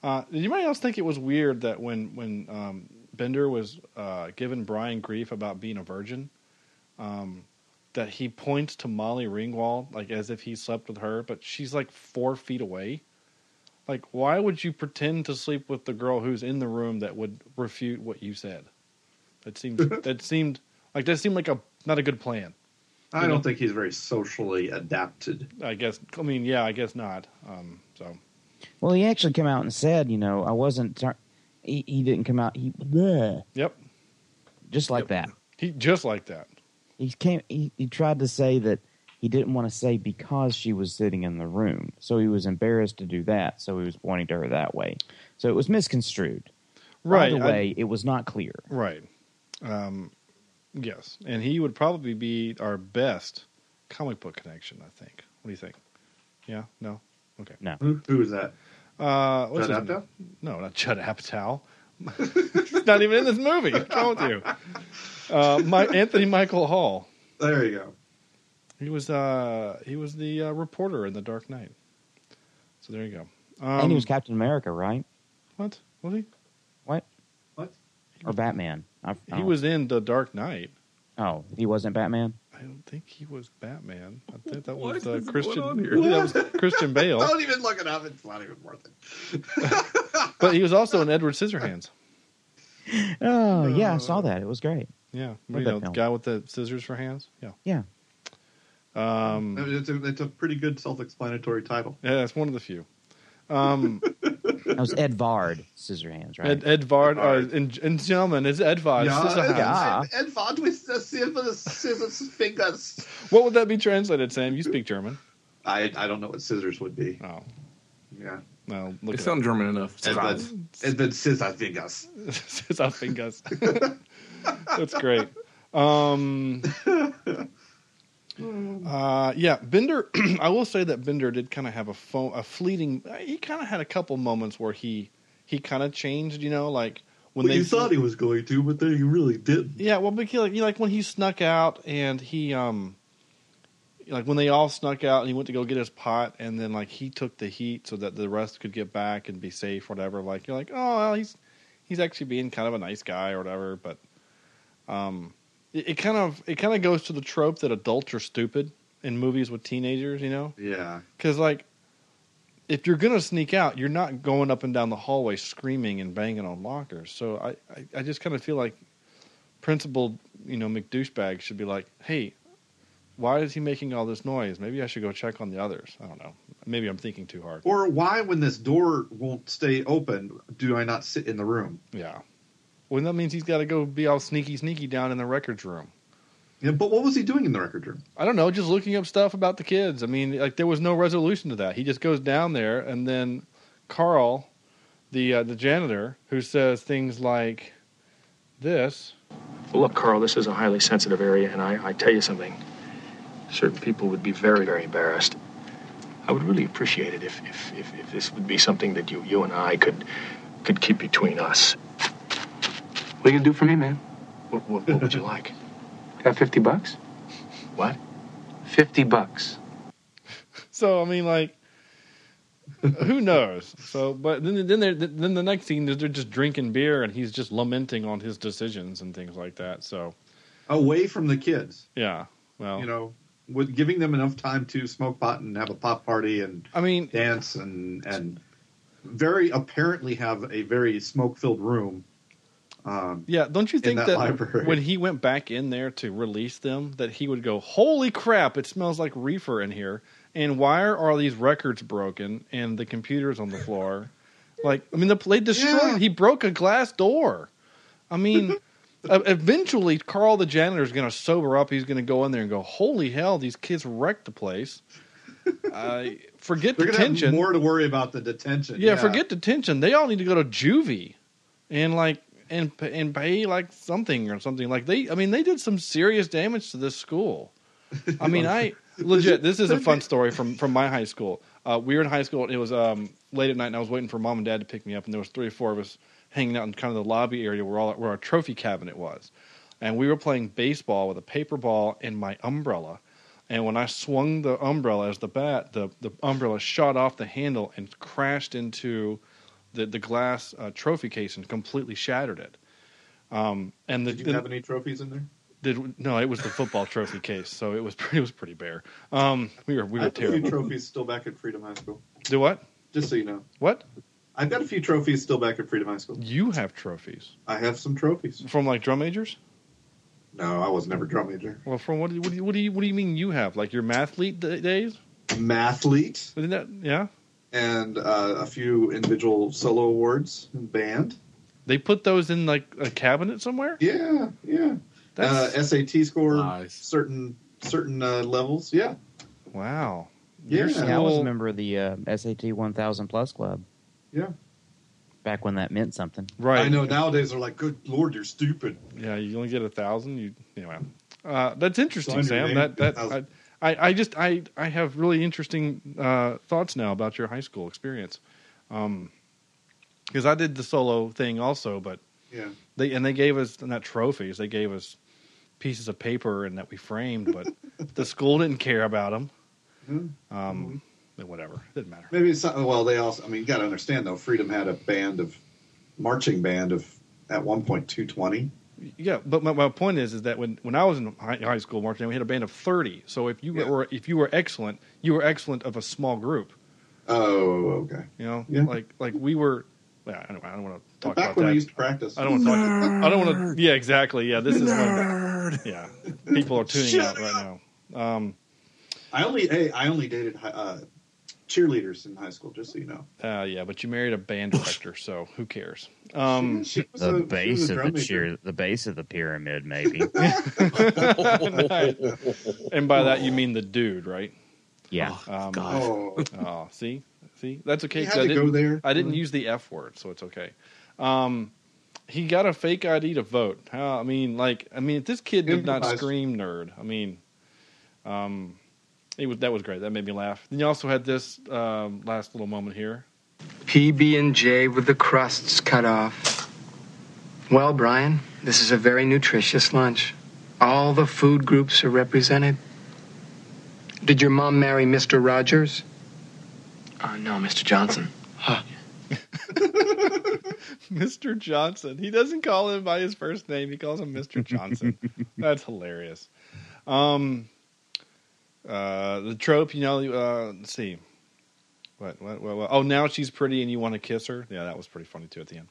Uh, did anybody else think it was weird that when when um, Bender was uh, giving Brian grief about being a virgin? Um, that he points to Molly Ringwald like as if he slept with her, but she's like four feet away. Like, why would you pretend to sleep with the girl who's in the room that would refute what you said? That seemed that seemed like that seemed like a not a good plan. I you don't know? think he's very socially adapted. I guess. I mean, yeah, I guess not. Um, so, well, he actually came out and said, you know, I wasn't. Tar- he, he didn't come out. He bleh. Yep, just like yep. that. He just like that. He came. He, he tried to say that he didn't want to say because she was sitting in the room, so he was embarrassed to do that. So he was pointing to her that way. So it was misconstrued. Right. By the way, I, it was not clear. Right. Um, yes, and he would probably be our best comic book connection. I think. What do you think? Yeah. No. Okay. No. Who, who was that? Uh, what's Judd Apatow? No, not Judd Apatow. He's not even in this movie. What's wrong with you? Uh, my Anthony Michael Hall. There you go. He was uh, he was the uh, reporter in The Dark Knight. So there you go. Um, and he was Captain America, right? What was he? What? What? Or Batman? I, I he was in The Dark Knight. Oh, he wasn't Batman? I don't think he was Batman. I think that was uh, Christian. That was Christian Bale. Don't even look it up. It's not even worth it. But he was also in Edward Scissorhands. Oh yeah, I saw that. It was great. Yeah, you know, the guy with the scissors for hands. Yeah, yeah. Um, it's, a, it's a pretty good self-explanatory title. Yeah, it's one of the few. Um, that was Edvard Scissorhands, right? Ed, Edvard, Edvard. Uh, and, and gentlemen, it's Edvard yeah, Scissorhands. Yeah. Edvard with the silver scissors fingers. What would that be translated, Sam? You speak German. I I don't know what scissors would be. Oh, yeah. Well, look it's it not German enough. Edvard scissor fingers. Scissor fingers. That's great. Um, uh, yeah, Bender. I will say that Bender did kind of have a, fo- a fleeting. He kind of had a couple moments where he he kind of changed. You know, like when well, they you thought he was going to, but then he really didn't. Yeah, well, because like, you know, like when he snuck out and he um, like when they all snuck out and he went to go get his pot, and then like he took the heat so that the rest could get back and be safe, or whatever. Like you're like, oh, well, he's he's actually being kind of a nice guy or whatever, but. Um, it, it kind of it kind of goes to the trope that adults are stupid in movies with teenagers, you know? Yeah. Because like, if you're going to sneak out, you're not going up and down the hallway screaming and banging on lockers. So I, I, I just kind of feel like Principal, you know, McDouchebag should be like, hey, why is he making all this noise? Maybe I should go check on the others. I don't know. Maybe I'm thinking too hard. Or why, when this door won't stay open, do I not sit in the room? Yeah. Well, that means he's got to go be all sneaky, sneaky down in the records room. Yeah, but what was he doing in the record room? I don't know, just looking up stuff about the kids. I mean, like, there was no resolution to that. He just goes down there, and then Carl, the uh, the janitor, who says things like this. Well, look, Carl, this is a highly sensitive area, and I, I tell you something. Certain people would be very, very embarrassed. I would really appreciate it if if, if, if this would be something that you, you and I could could keep between us. What are you going to do for me, man? What, what, what would you like? Got fifty bucks? What? Fifty bucks. So I mean, like, who knows? So, but then then then the next scene is they're just drinking beer and he's just lamenting on his decisions and things like that. So, away from the kids. Yeah. Well, you know, with giving them enough time to smoke pot and have a pop party and I mean dance and and very apparently have a very smoke filled room. Um, yeah, don't you think that, that when he went back in there to release them, that he would go, holy crap, it smells like reefer in here, and why are all these records broken and the computers on the floor? Like, I mean, the they destroyed yeah. He broke a glass door. I mean, uh, eventually Carl the janitor is going to sober up. He's going to go in there and go, holy hell, these kids wrecked the place. Uh, forget They're detention. Have more to worry about the detention. Yeah, yeah, forget detention. They all need to go to juvie. And, like, And and pay like something or something like they. I mean, they did some serious damage to this school. I mean, I legit. This is a fun story from, from my high school. Uh, we were in high school. And it was um, late at night, and I was waiting for mom and dad to pick me up. And there was three or four of us hanging out in kind of the lobby area where all where our trophy cabinet was. And we were playing baseball with a paper ball and my umbrella. And when I swung the umbrella as the bat, the the umbrella shot off the handle and crashed into the the glass uh, trophy case and completely shattered it. Um, and the, did you have any trophies in there? Did no, it was the football trophy case, so it was pretty, it was pretty bare. Um, we were we were I've terrible. I've got a few trophies still back at Freedom High School. Do what? Just so you know. What? I've got a few trophies still back at Freedom High School. You have trophies. I have some trophies from like drum majors. No, I was never drum major. Well, from what? What do you what do you, what do you mean you have like your mathlete days? Mathlete. Isn't that yeah? And uh, a few individual solo awards and band. They put those in like a cabinet somewhere? Yeah, yeah. That's uh, S A T score, nice. certain certain uh, levels, yeah. Wow. Yeah, yeah. I was a member of the uh, S A T one thousand Plus Club. Yeah. Back when that meant something. Right. I know nowadays they're like, good Lord, you're stupid. Yeah, you only get a thousand. You anyway. Uh, that's interesting, Sam. That that. I, I just I, I have really interesting uh, thoughts now about your high school experience, because um, I did the solo thing also, but yeah, they and they gave us not trophies, they gave us pieces of paper and that we framed, but the school didn't care about them. Mm-hmm. Um, mm-hmm. Whatever, it didn't matter. Maybe it's something. Well, they also. I mean, you got to understand though. Freedom had a band of marching band of at one point two twenty. Yeah, but my, my point is, is that when, when I was in high, high school marching, we had a band of thirty. So if you yeah. were if you were excellent, you were excellent of a small group. Oh, okay. You know, yeah. like like we were. Well, anyway, I don't want to talk back about when that. I used to practice. I don't want to talk. I don't want to. Yeah, exactly. Yeah, this is nerd. When, yeah, people are tuning Shut out up. right now. Um, I only hey, I only dated uh, cheerleaders in high school, just so you know. Uh, yeah, but you married a band director, so who cares? Um, she, she the a, base of the cheer, the base of the pyramid, maybe. And by that you mean the dude, right? Yeah. Oh, um, God. Oh. oh, see, see, that's okay. Had I, to didn't, go there. I didn't use the F word, so it's okay. Um, he got a fake I D to vote. How, I mean, like, I mean, if this kid did not scream nerd, I mean, um, it was that was great. That made me laugh. Then you also had this um, last little moment here. P B and J with the crusts cut off. Well, Brian, this is a very nutritious lunch. All the food groups are represented. Did your mom marry Mister Rogers? Uh, no, Mister Johnson. Huh. Mister Johnson. He doesn't call him by his first name. He calls him Mister Johnson. That's hilarious. Um, uh, the trope, you know, uh, let's see. What, what, what, what? Oh, now she's pretty and you want to kiss her? Yeah, that was pretty funny, too, at the end.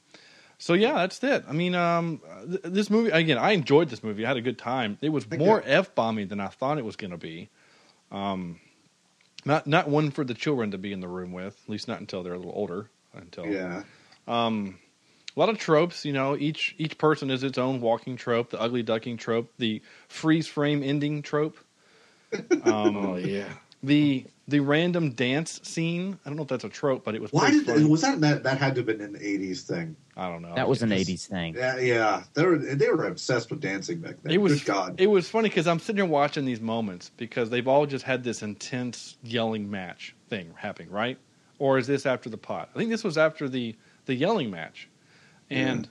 So, yeah, that's it. I mean, um, th- this movie, again, I enjoyed this movie. I had a good time. It was more F-bombing than I thought it was going to be. Um, not not one for the children to be in the room with, at least not until they're a little older. Until yeah. Um, a lot of tropes, you know. Each each person is its own walking trope, the ugly ducking trope, the freeze frame ending trope. Um, oh, yeah. The... The random dance scene. I don't know if that's a trope, but it was. Why did they, was that, that? That had to have been an eighties thing. I don't know. That was an eighties thing. Yeah, yeah. They were they were obsessed with dancing back then. It was, good God. It was funny because I'm sitting here watching these moments because they've all just had this intense yelling match thing happening, right? Or is this after the pot? I think this was after the the yelling match, and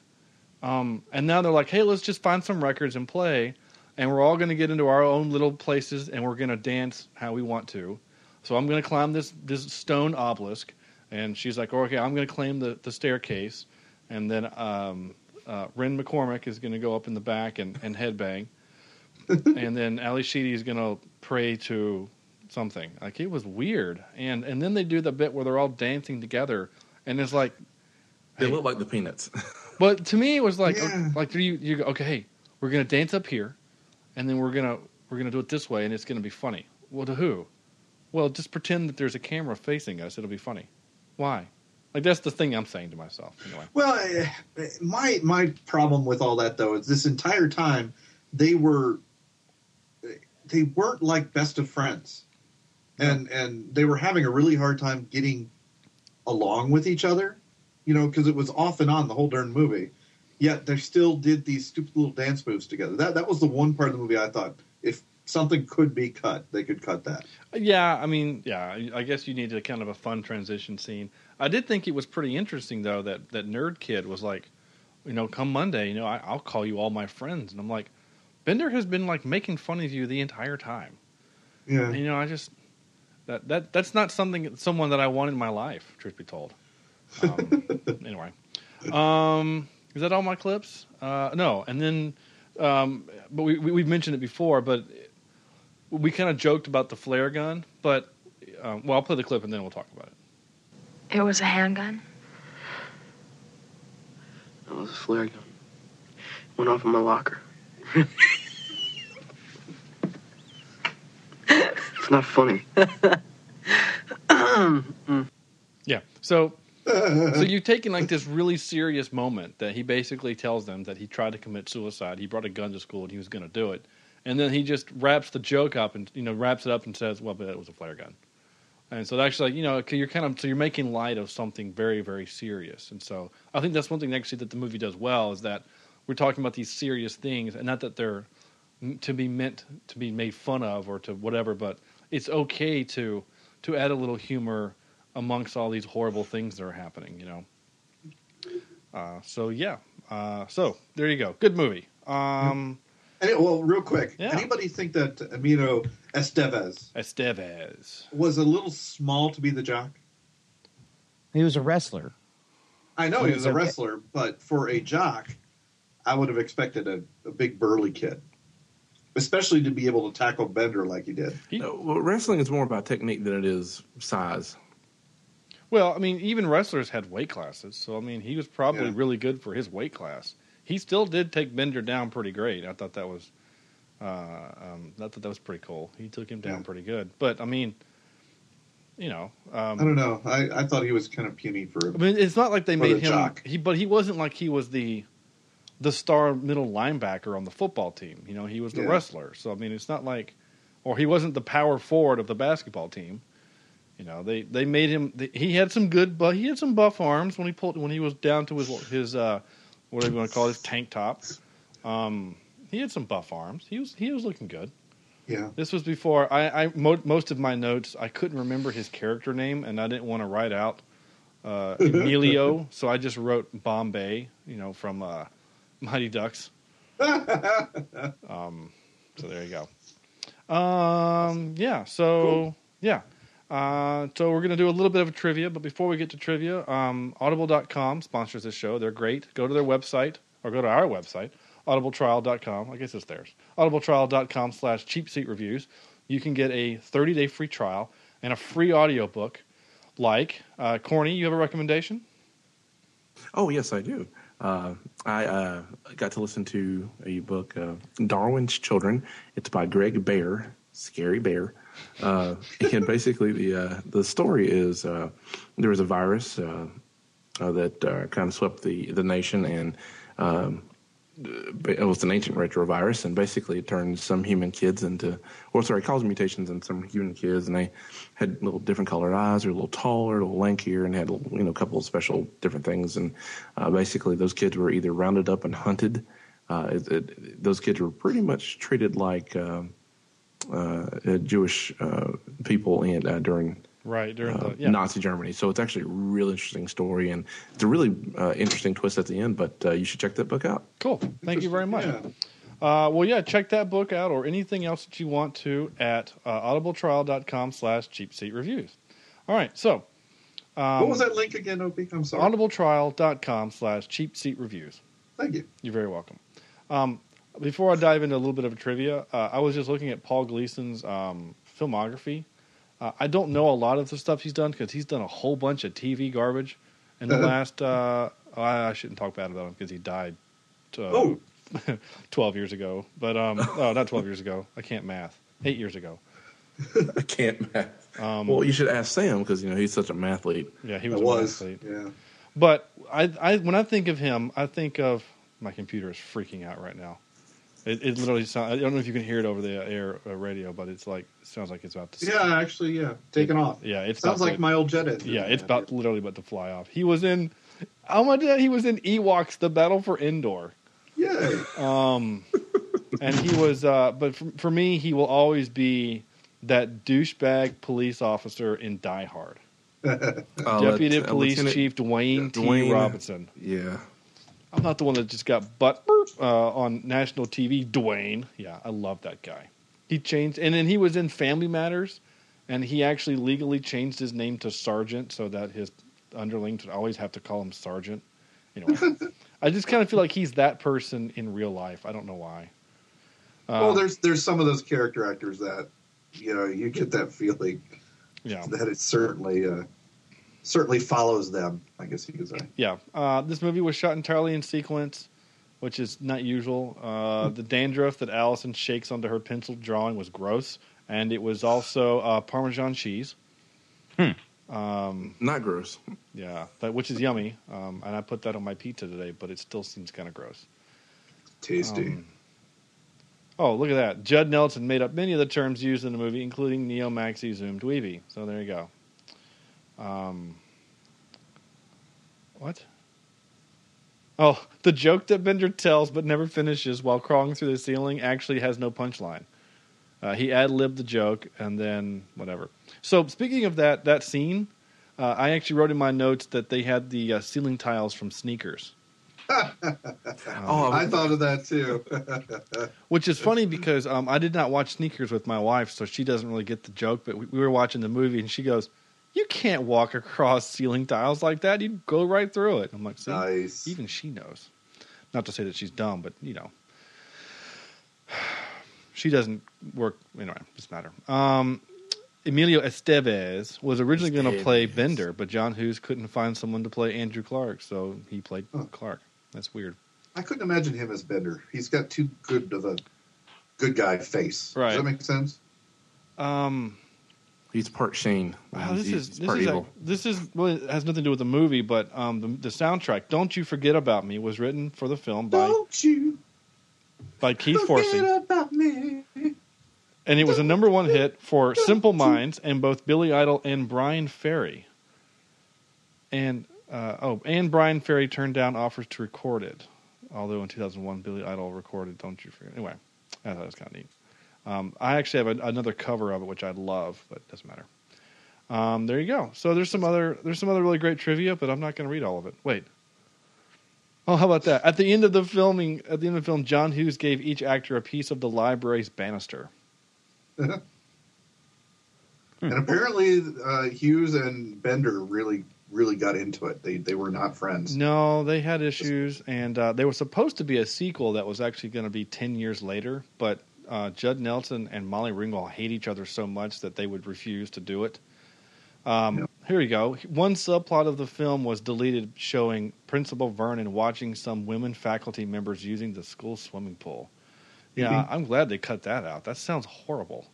mm. um, and now they're like, hey, let's just find some records and play, and we're all going to get into our own little places and we're going to dance how we want to. So I'm going to climb this, this stone obelisk. And she's like, oh, okay, I'm going to climb the, the staircase. And then um, uh, Ren McCormick is going to go up in the back and, and headbang. And then Ally Sheedy is going to pray to something. Like, it was weird. And and then they do the bit where they're all dancing together. And it's like... They hey. look like the Peanuts. But to me, it was like, yeah. like you, you go, okay, hey, we're going to dance up here. And then we're going to we're gonna do it this way, and it's going to be funny. Well, to who? Well, just pretend that there's a camera facing us. It'll be funny. Why? Like, that's the thing I'm saying to myself. Anyway. Well, my my problem with all that, though, is this entire time they were they weren't like best of friends, and and they were having a really hard time getting along with each other, you know, because it was off and on the whole darn movie. Yet they still did these stupid little dance moves together. That that was the one part of the movie I thought if. Something could be cut. They could cut that. Yeah, I mean, yeah, I guess you needed a kind of a fun transition scene. I did think it was pretty interesting, though, that, that Nerd Kid was like, you know, come Monday, you know, I, I'll call you all my friends. And I'm like, Bender has been, like, making fun of you the entire time. Yeah. And, you know, I just, that that that's not something, someone that I want in my life, truth be told. Um, anyway. Um, is that all my clips? Uh, no. And then, um, but we, we, we've mentioned it before, but... We kind of joked about the flare gun, but, um, well, I'll play the clip and then we'll talk about it. It was a handgun? It was a flare gun. It went off in my locker. It's not funny. Yeah, so so you've taken, like, this really serious moment that he basically tells them that he tried to commit suicide. He brought a gun to school and he was going to do it. And then he just wraps the joke up and, you know, wraps it up and says, well, but that was a flare gun. And so actually, you know, you're kind of, so you're making light of something very, very serious. And so I think that's one thing actually that the movie does well is that we're talking about these serious things and not that they're to be meant to be made fun of or to whatever, but it's okay to, to add a little humor amongst all these horrible things that are happening, you know? Uh, so yeah. Uh, so there you go. Good movie. Um, And it, well, real quick, yeah. Anybody think that Emilio Estevez Estevez was a little small to be the jock? He was a wrestler. I know he, he was, was a wrestler, a... but for a jock, I would have expected a, a big burly kid, especially to be able to tackle Bender like he did. He... No, well, wrestling is more about technique than it is size. Well, I mean, even wrestlers had weight classes, so, I mean, he was probably yeah. really good for his weight class. He still did take Bender down pretty great. I thought that was, uh, um, I thought that was pretty cool. He took him down yeah. pretty good. But I mean, you know, um, I don't know. I, I thought he was kind of puny for. I mean, it's not like they made the him. Jock. He, but he wasn't like he was the, the star middle linebacker on the football team. You know, he was the yeah. wrestler. So I mean, it's not like, or he wasn't the power forward of the basketball team. You know, they, they made him. They, he had some good, but he had some buff arms when he pulled when he was down to his his. Uh, Whatever you want to call his tank top. Um, he had some buff arms. He was he was looking good. Yeah. This was before I, I mo- most of my notes. I couldn't remember his character name, and I didn't want to write out uh, Emilio, so I just wrote Bombay. You know, from uh, Mighty Ducks. um, so there you go. Um, yeah. So cool. yeah. Uh, so we're going to do a little bit of a trivia, but before we get to trivia, um, audible dot com sponsors this show. They're great. Go to their website or go to our website, audible trial dot com. I guess it's theirs. audible trial dot com slash cheap seat reviews. You can get a thirty day free trial and a free audiobook like. Uh, Corny, you have a recommendation? Oh, yes, I do. Uh, I uh, got to listen to a book, uh, Darwin's Children. It's by Greg Bear, Scary Bear. Uh, and basically the uh, the story is uh, there was a virus uh, uh, that uh, kind of swept the, the nation, and um, it was an ancient retrovirus, and basically it turned some human kids into, or sorry, caused mutations in some human kids, and they had little different colored eyes, or a little taller, a little lankier, and had, you know, a couple of special different things, and uh, basically those kids were either rounded up and hunted. Uh, it, it, those kids were pretty much treated like uh, uh, Jewish uh, people in, uh, during Right during uh, the, yeah. Nazi Germany. So it's actually a real interesting story, and it's a really uh, interesting twist at the end. But uh, you should check that book out. Cool. Thank you very much. Yeah. Uh, well, yeah, check that book out or anything else that you want to at uh, audible trial dot com slash cheap seat reviews. All right. So um, what was that link again, O B? I'm sorry. audible trial dot com slash cheap seat reviews. Thank you. You're very welcome. Um, before I dive into a little bit of trivia, uh, I was just looking at Paul Gleason's um, filmography. Uh, I don't know a lot of the stuff he's done because he's done a whole bunch of T V garbage. And the last, uh, oh, I shouldn't talk bad about him because he died uh, oh. twelve years ago. But, um, oh, not twelve years ago. I can't math. Eight years ago. I can't math. Um, well, you should ask Sam because, you know, he's such a mathlete. Yeah, he was, was. a mathlete. Yeah. But I, I, when I think of him, I think of, my computer is freaking out right now. It, it literally sounds. I don't know if you can hear it over the air uh, radio, but it's like it sounds like it's about to. Yeah, start. actually, yeah, taking it, off. Yeah, it sounds like to, my old jet engine. Yeah, it's about literally about to fly off. He was in. Oh my God, he was in Ewoks: The Battle for Endor. Yeah. Um, and he was. Uh, but for, for me, he will always be that douchebag police officer in Die Hard. uh, Deputy uh, Police uh, Chief Dwayne T. Dwayne, Robinson. Yeah. I'm not the one that just got butt uh, on national T V. Dwayne. Yeah, I love that guy. He changed, and then he was in Family Matters, and he actually legally changed his name to Sergeant so that his underlings would always have to call him Sergeant. Anyway, I just kind of feel like he's that person in real life. I don't know why. Uh, well, there's there's some of those character actors that, you know, you get that feeling yeah. that it certainly uh, certainly follows them, I guess you could say. Yeah. Uh, this movie was shot entirely in sequence, which is not usual. Uh, the dandruff that Allison shakes onto her pencil drawing was gross, and it was also uh, Parmesan cheese. Hmm. Um, not gross. Yeah, that, which is yummy, um, and I put that on my pizza today, but it still seems kind of gross. Tasty. Um, oh, look at that. Judd Nelson made up many of the terms used in the movie, including Neo Maxi Zoomed Weeby. So there you go. Um. What? Oh, the joke that Bender tells but never finishes while crawling through the ceiling actually has no punchline. Uh, he ad-libbed the joke and then whatever. So speaking of that that scene, uh, I actually wrote in my notes that they had the uh, ceiling tiles from Sneakers. um, oh, I thought of that too. Which is funny because um, I did not watch Sneakers with my wife, so she doesn't really get the joke. But we, we were watching the movie and she goes, "You can't walk across ceiling tiles like that. You'd go right through it." I'm like, see, nice. Even she knows. Not to say that she's dumb, but, you know. She doesn't work. Anyway, it doesn't matter. Um, Emilio Estevez was originally going to play Bender, but John Hughes couldn't find someone to play Andrew Clark, so he played huh. Clark. That's weird. I couldn't imagine him as Bender. He's got too good of a good guy face. Right. Does that make sense? Um... He's part Shane. Wow, this he's, is, he's this part is evil. A, this is well, it has nothing to do with the movie, but um, the, the soundtrack "Don't You Forget About Me" was written for the film by Don't you by Keith Forsey, and it don't was a number one hit for Simple Minds and both Billy Idol and Brian Ferry. And uh, oh, and Brian Ferry turned down offers to record it, although in two thousand one Billy Idol recorded "Don't You Forget." Anyway, I thought it was kind of neat. Um, I actually have a, another cover of it, which I love, but it doesn't matter. Um, there you go. So there's some other there's some other really great trivia, but I'm not going to read all of it. Wait. Oh, how about that? At the end of the filming, at the end of the film, John Hughes gave each actor a piece of the library's banister. Uh-huh. Hmm. And apparently, uh, Hughes and Bender really, really got into it. They they were not friends. No, they had issues, and uh, there was supposed to be a sequel that was actually going to be ten years later, but. Uh, Judd Nelson and Molly Ringwald hate each other so much that they would refuse to do it. Um, yeah. Here we go. One subplot of the film was deleted, showing Principal Vernon watching some women faculty members using the school swimming pool. Yeah, mm-hmm. I'm glad they cut that out. That sounds horrible.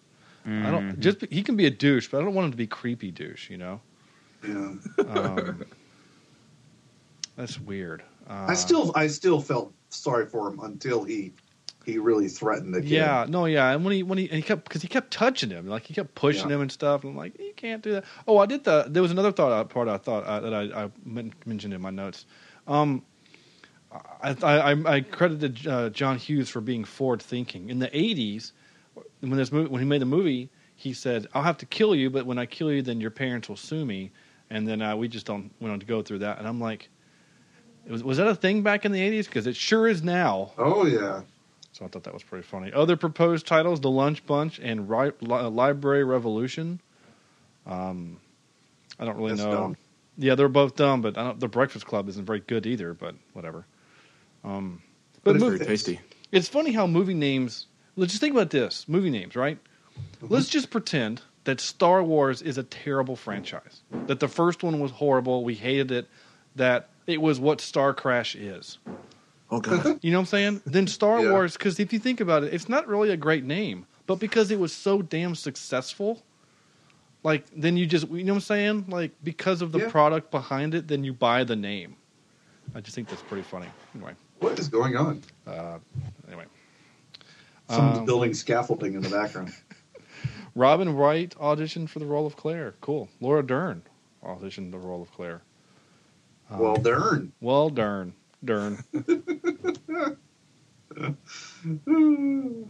Mm-hmm. I don't just he can be a douche, but I don't want him to be creepy douche. You know. Yeah. Um, that's weird. Uh, I still, I still felt sorry for him until he. He really threatened the kid. Yeah, no, yeah, and when he when he, and he kept because he kept touching him, like he kept pushing yeah. him and stuff. And I'm like, you can't do that. Oh, I did the. There was another thought part I thought uh, that I, I mentioned in my notes. Um, I, I I credited uh, John Hughes for being forward thinking. In the eighties, when this movie, when he made the movie, he said, "I'll have to kill you, but when I kill you, then your parents will sue me, and then uh, we just don't we don't go through that." And I'm like, was was that a thing back in the eighties? Because it sure is now. Oh yeah. So I thought that was pretty funny. Other proposed titles, The Lunch Bunch and Ri- Li- Library Revolution. Um, I don't really That's know. Dumb. Yeah, they're both dumb, but I don't, The Breakfast Club isn't very good either, but whatever. Um, but, but it's movie, very tasty. It's funny how movie names... Let's just think about this. Movie names, right? Mm-hmm. Let's just pretend that Star Wars is a terrible franchise. That the first one was horrible. We hated it. That it was what Star Crash is. Oh, God. You know what I'm saying? Then Star yeah. Wars, because if you think about it, it's not really a great name, but because it was so damn successful, like, then you just, you know what I'm saying? Like, because of the yeah. product behind it, then you buy the name. I just think that's pretty funny. Anyway. What is going on? Uh, anyway. Someone's um, building scaffolding in the background. Robin Wright auditioned for the role of Claire. Cool. Laura Dern auditioned the role of Claire. Um, well, Dern. Well, Dern. Dern. Yep. Oh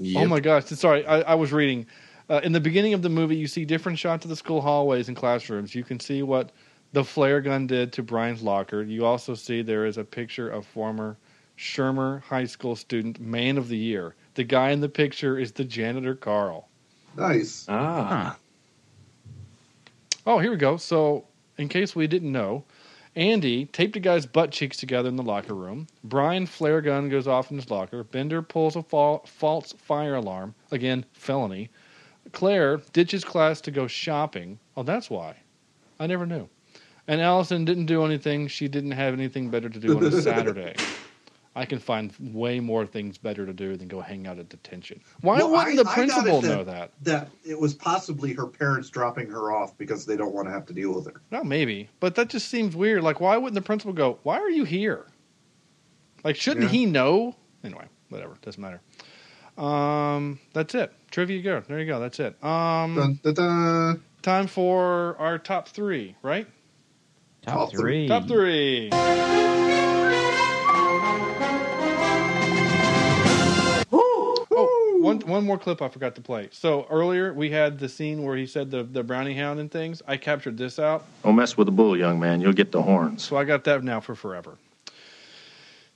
my gosh! Sorry, I, I was reading. Uh, in the beginning of the movie, you see different shots of the school hallways and classrooms. You can see what the flare gun did to Brian's locker. You also see there is a picture of former Schirmer High School student Man of the Year. The guy in the picture is the janitor Carl. Nice. Ah. Oh, here we go. So, in case we didn't know. Andy taped a guy's butt cheeks together in the locker room. Brian flare gun goes off in his locker. Bender pulls a fa- false fire alarm. Again, felony. Claire ditches class to go shopping. Oh, that's why. I never knew. And Allison didn't do anything. She didn't have anything better to do on a Saturday. I can find way more things better to do than go hang out at detention. Why well, wouldn't I, the principal that, know that? That it was possibly her parents dropping her off because they don't want to have to deal with her. No, maybe. But that just seems weird. Like, why wouldn't the principal go, why are you here? Like, shouldn't yeah. he know? Anyway, whatever. Doesn't matter. Um, that's it. Trivia go. There you go. That's it. Um, dun, dun, dun. Time for our top three, right? Top, top three. three. Top three. One one more clip I forgot to play. So earlier we had the scene where he said the, the brownie hound and things. I captured this out. Don't mess with the bull, young man. You'll get the horns. So I got that now for forever.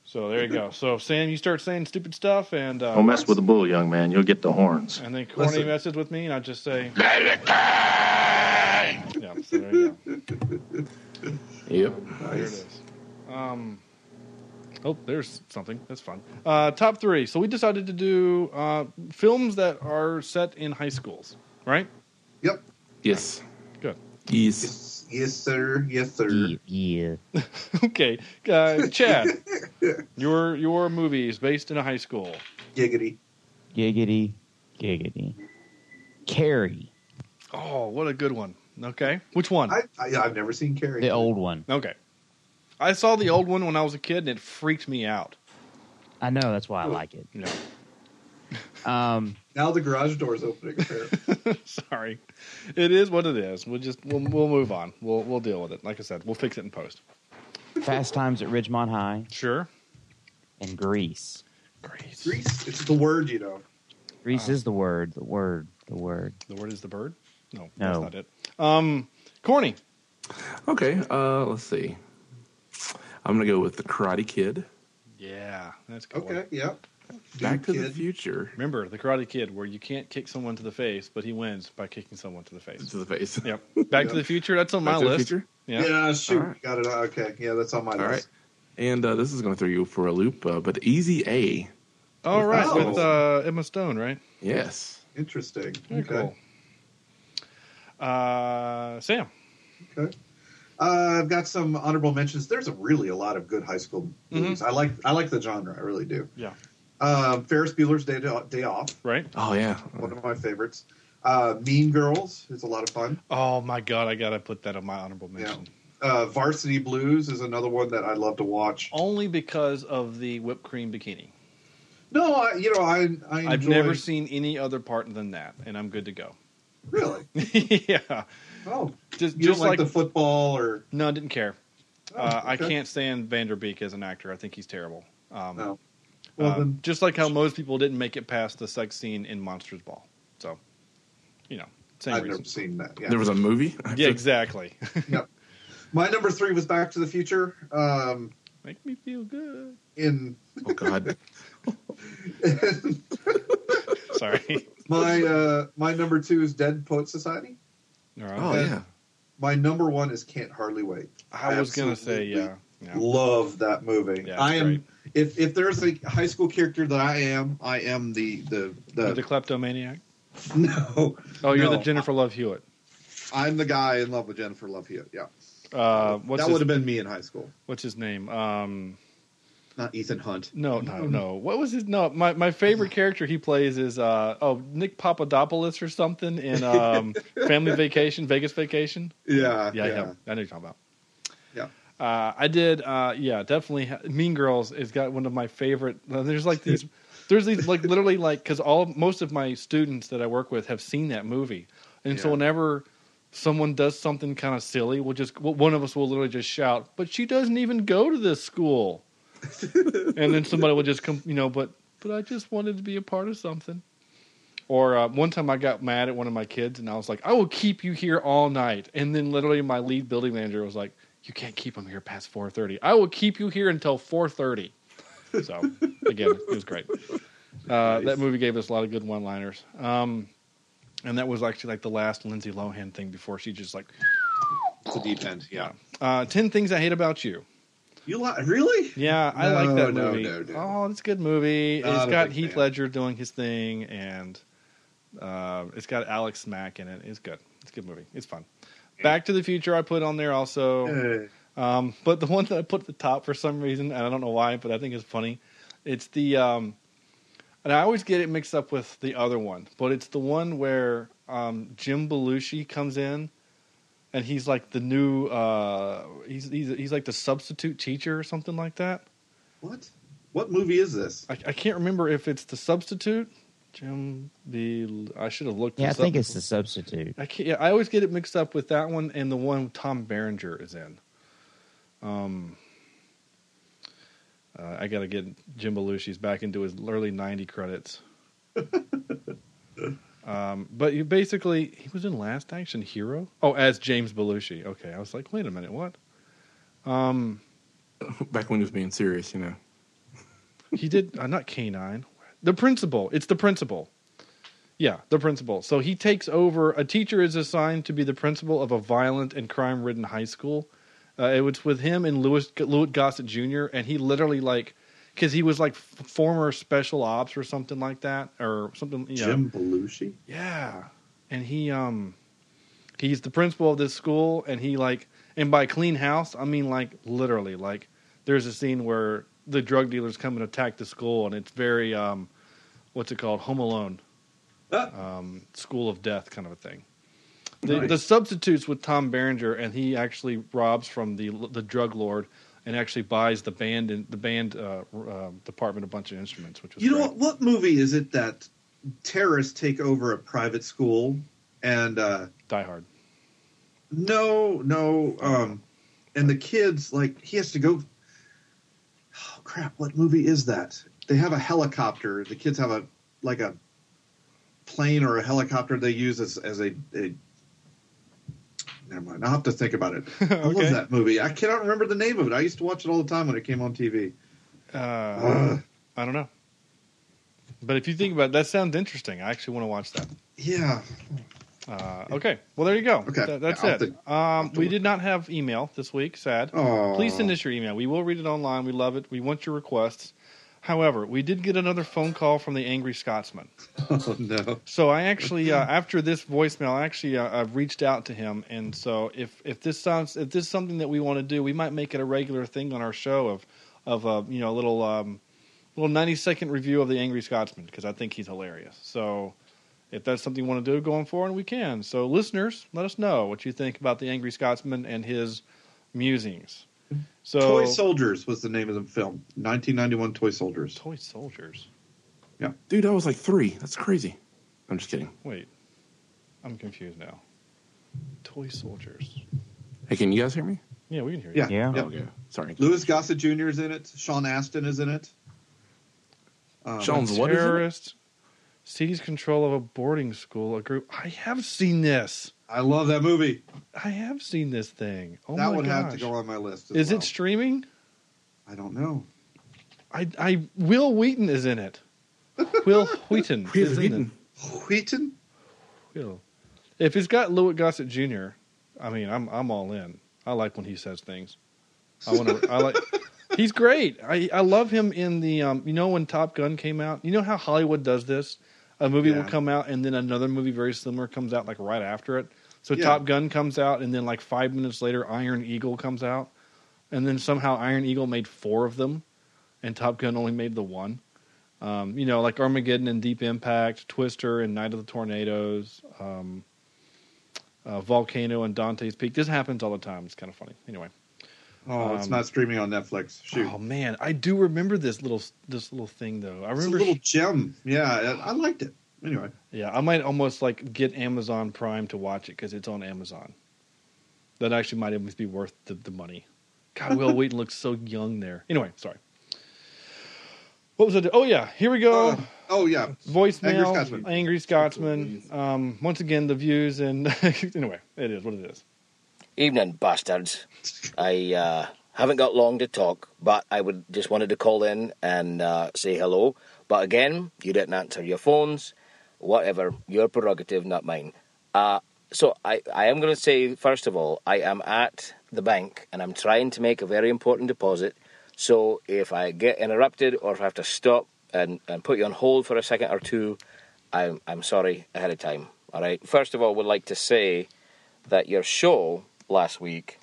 So there you go. So Sam, you start saying stupid stuff and... Uh, Don't mess with the bull, young man. You'll get the horns. And then Corny Listen. messes with me and I just say... Let it go! Yeah, so there you go. Yep. Nice. There it is. Um... Oh, there's something. That's fun. Uh, top three. So we decided to do uh, films that are set in high schools, right? Yep. Yes. Good. Yes. Yes, yes sir. Yes, sir. Yeah. Okay. Uh, Chad, your your movie is based in a high school. Giggity. Giggity. Giggity. Carrie. Oh, what a good one. Okay. Which one? I, I, I've never seen Carrie. The old one. Okay. I saw the old one when I was a kid, and it freaked me out. I know. That's why I like it. No. Um, now the garage door is opening. Sorry. It is what it is. We'll just we'll we'll move on. We'll we'll deal with it. Like I said, we'll fix it in post. Fast Times at Ridgemont High. Sure. And Grease. Grease. Grease. It's the word, you know. Grease uh, is the word. The word. The word. The word is the bird? No. No. That's not it. Um, Corny. Okay. Uh, let's see. I'm going to go with The Karate Kid. Yeah, that's good. Okay, yep. Back to the Future. Remember, The Karate Kid, where you can't kick someone to the face, but he wins by kicking someone to the face. To the face. Yep. Back yep. to the Future, that's on Back my list. Yeah. yeah, shoot. Right. Got it. Okay, yeah, that's on my All list. All right. And uh, this is going to throw you for a loop, uh, but Easy A. All right, oh. with uh, Emma Stone, right? Yes. Interesting. Very okay. Cool. Uh, Sam. Okay. Uh, I've got some honorable mentions. There's a really a lot of good high school movies. Mm-hmm. I like I like the genre. I really do. Yeah. Uh, Ferris Bueller's Day Day Off. Right. Oh yeah. One of my favorites. Uh, Mean Girls is a lot of fun. Oh my god! I gotta put that on my honorable mention. Yeah. Uh, Varsity Blues is another one that I love to watch. Only because of the whipped cream bikini. No, I, you know I. I enjoy... I've never seen any other part than that, and I'm good to go. Really? Yeah. Oh, just, you just like, like the football or no? I didn't care. Oh, uh, okay. I can't stand Vanderbeek as an actor. I think he's terrible. Um, no. Well, uh, then... just like how most people didn't make it past the sex scene in Monsters Ball. So, you know, same I've reason. Never seen that. Yeah. There was a movie. Yeah, exactly. Yep. My number three was Back to the Future. Um, Make me feel good. In oh God. And... Sorry. My uh, my number two is Dead Poet Society. Right. Oh, and yeah. My number one is Can't Hardly Wait. I, I was going to say, yeah. yeah. Love that movie. Yeah, I am. Great. If if there's a high school character that I am, I am the... The, the, the kleptomaniac? No. Oh, you're no. the Jennifer Love Hewitt. I'm the guy in love with Jennifer Love Hewitt, yeah. Uh, what's that would have been me in high school. What's his name? Um... Not Ethan Hunt. No, no, no. What was his? No, my, my favorite character he plays is uh oh Nick Papadopoulos or something in um Family Vacation, Vegas Vacation. Yeah, yeah, yeah. I know, I know you're talking about. Yeah, uh, I did. Uh, yeah, definitely. Ha- Mean Girls has got one of my favorite. There's like these. There's these like literally like because all most of my students that I work with have seen that movie, and yeah. so whenever someone does something kind of silly, we'll just one of us will literally just shout, "But she doesn't even go to this school." And then somebody would just come, you know, but but I just wanted to be a part of something. Or uh, one time I got mad at one of my kids, and I was like, I will keep you here all night. And then literally my lead building manager was like, you can't keep them here past four thirty. I will keep you here until four thirty. So, again, it was great. Uh, nice. That movie gave us a lot of good one-liners. Um, and that was actually like the last Lindsay Lohan thing before she just like... It's a deep end, yeah. Uh, ten Things I Hate About You. You li- really? Yeah, I no, like that movie. No, no, no. Oh, it's a good movie. Not it's got Heath fan. Ledger doing his thing, and uh, it's got Alex Mack in it. It's good. It's a good movie. It's fun. Yeah. Back to the Future I put on there also. um, but the one that I put at the top for some reason, and I don't know why, but I think it's funny. It's the, um, and I always get it mixed up with the other one, but it's the one where um, Jim Belushi comes in. And he's like the new, uh, he's, he's he's like the substitute teacher or something like that. What? What movie is this? I, I can't remember if it's The Substitute. Jim B. I should have looked. Yeah, this I think up. It's The Substitute. I can't, yeah, I always get it mixed up with that one and the one Tom Berenger is in. Um, uh, I gotta get Jim Belushi's back into his early ninety credits. Um, but you basically, he was in Last Action Hero. Oh, as James Belushi. Okay, I was like, wait a minute, what? Um, Back when he was being serious, you know. He did, uh, not K nine. The Principal. It's The Principal. Yeah, The Principal. So he takes over, a teacher is assigned to be the principal of a violent and crime-ridden high school. Uh, it was with him and Louis, Louis Gossett Junior And he literally like... Because he was like f- former special ops or something like that, or something. You know. Jim Belushi, yeah, and he um, he's the principal of this school, and he like, and by clean house, I mean like literally, like there's a scene where the drug dealers come and attack the school, and it's very um, what's it called, Home Alone, ah. um, School of Death kind of a thing. The, nice. The Substitute's with Tom Berenger, and he actually robs from the the drug lord. And actually buys the band in, the band uh, uh, department a bunch of instruments, which was you know great. What movie is it that terrorists take over a private school and uh, Die Hard? No, no, um, and the kids like he has to go. Oh crap! What movie is that? They have a helicopter. The kids have a like a plane or a helicopter they use as as a. a Never mind. I'll have to think about it. I okay. love that movie. I cannot remember the name of it. I used to watch it all the time when it came on T V. Uh, uh, I don't know. But if you think about it, that sounds interesting. I actually want to watch that. Yeah. Uh, okay. Well, there you go. Okay. Th- that's yeah, it. Think, um, we did not have email this week. Sad. Aww. Please send us your email. We will read it online. We love it. We want your requests. However, we did get another phone call from the Angry Scotsman. Oh, no. So I actually, uh, after this voicemail, I actually uh, I've reached out to him. And so if, if this sounds, if this is something that we want to do, we might make it a regular thing on our show of, of a, uh, you know, a little, um, little ninety second review of the Angry Scotsman, because I think he's hilarious. So if that's something you want to do going forward, we can. So listeners, let us know what you think about the Angry Scotsman and his musings. So, Toy Soldiers was the name of the film. nineteen ninety-one Toy Soldiers. Toy Soldiers? Yeah. Dude, I was like three. That's crazy. I'm just kidding. Wait. I'm confused now. Toy Soldiers. Hey, can you guys hear me? Yeah, we can hear you. Yeah. yeah. yeah. Okay. Sorry. Louis Gossett Junior is in it. Sean Astin is in it. Um, Sean's what is it? Terrorist seizes control of a boarding school. A group. I have seen this. I love that movie. I have seen this thing. Oh, that would have to go on my list. Is well. it streaming? I don't know. I, I Will Wheaton is in it. Will Wheaton. Will Wheaton. Wheaton. Will. If it's got Louis Gossett Junior, I mean, I'm I'm all in. I like when he says things. I want to. I like. He's great. I, I love him in the. Um, you know when Top Gun came out. You know how Hollywood does this. A movie yeah. will come out, and then another movie very similar comes out like right after it. So yeah. Top Gun comes out, and then like five minutes later, Iron Eagle comes out, and then somehow Iron Eagle made four of them, and Top Gun only made the one. Um, you know, like Armageddon and Deep Impact, Twister and Night of the Tornadoes, um, uh, Volcano and Dante's Peak. This happens all the time. It's kind of funny. Anyway. Oh, it's um, not streaming on Netflix. Shoot. Oh man, I do remember this little this little thing though. I remember it's a little gem. Yeah, I, I liked it. Anyway. Yeah, I might almost like get Amazon Prime to watch it because it's on Amazon. That actually might almost be worth the, the money. God, Will Wheaton looks so young there. Anyway, sorry. What was it? Oh yeah, here we go. Uh, oh yeah, voicemail. Angry Scotsman. Angry Scotsman. Um, once again, the views and anyway, it is what it is. Evening, bastards. I uh, haven't got long to talk, but I would just wanted to call in and uh, say hello. But again, you didn't answer your phones. Whatever, your prerogative, not mine. Uh, so I, I am going to say, first of all, I am at the bank and I'm trying to make a very important deposit. So if I get interrupted or if I have to stop and, and put you on hold for a second or two, I'm, I'm sorry ahead of time. All right. First of all, would like to say that your show last week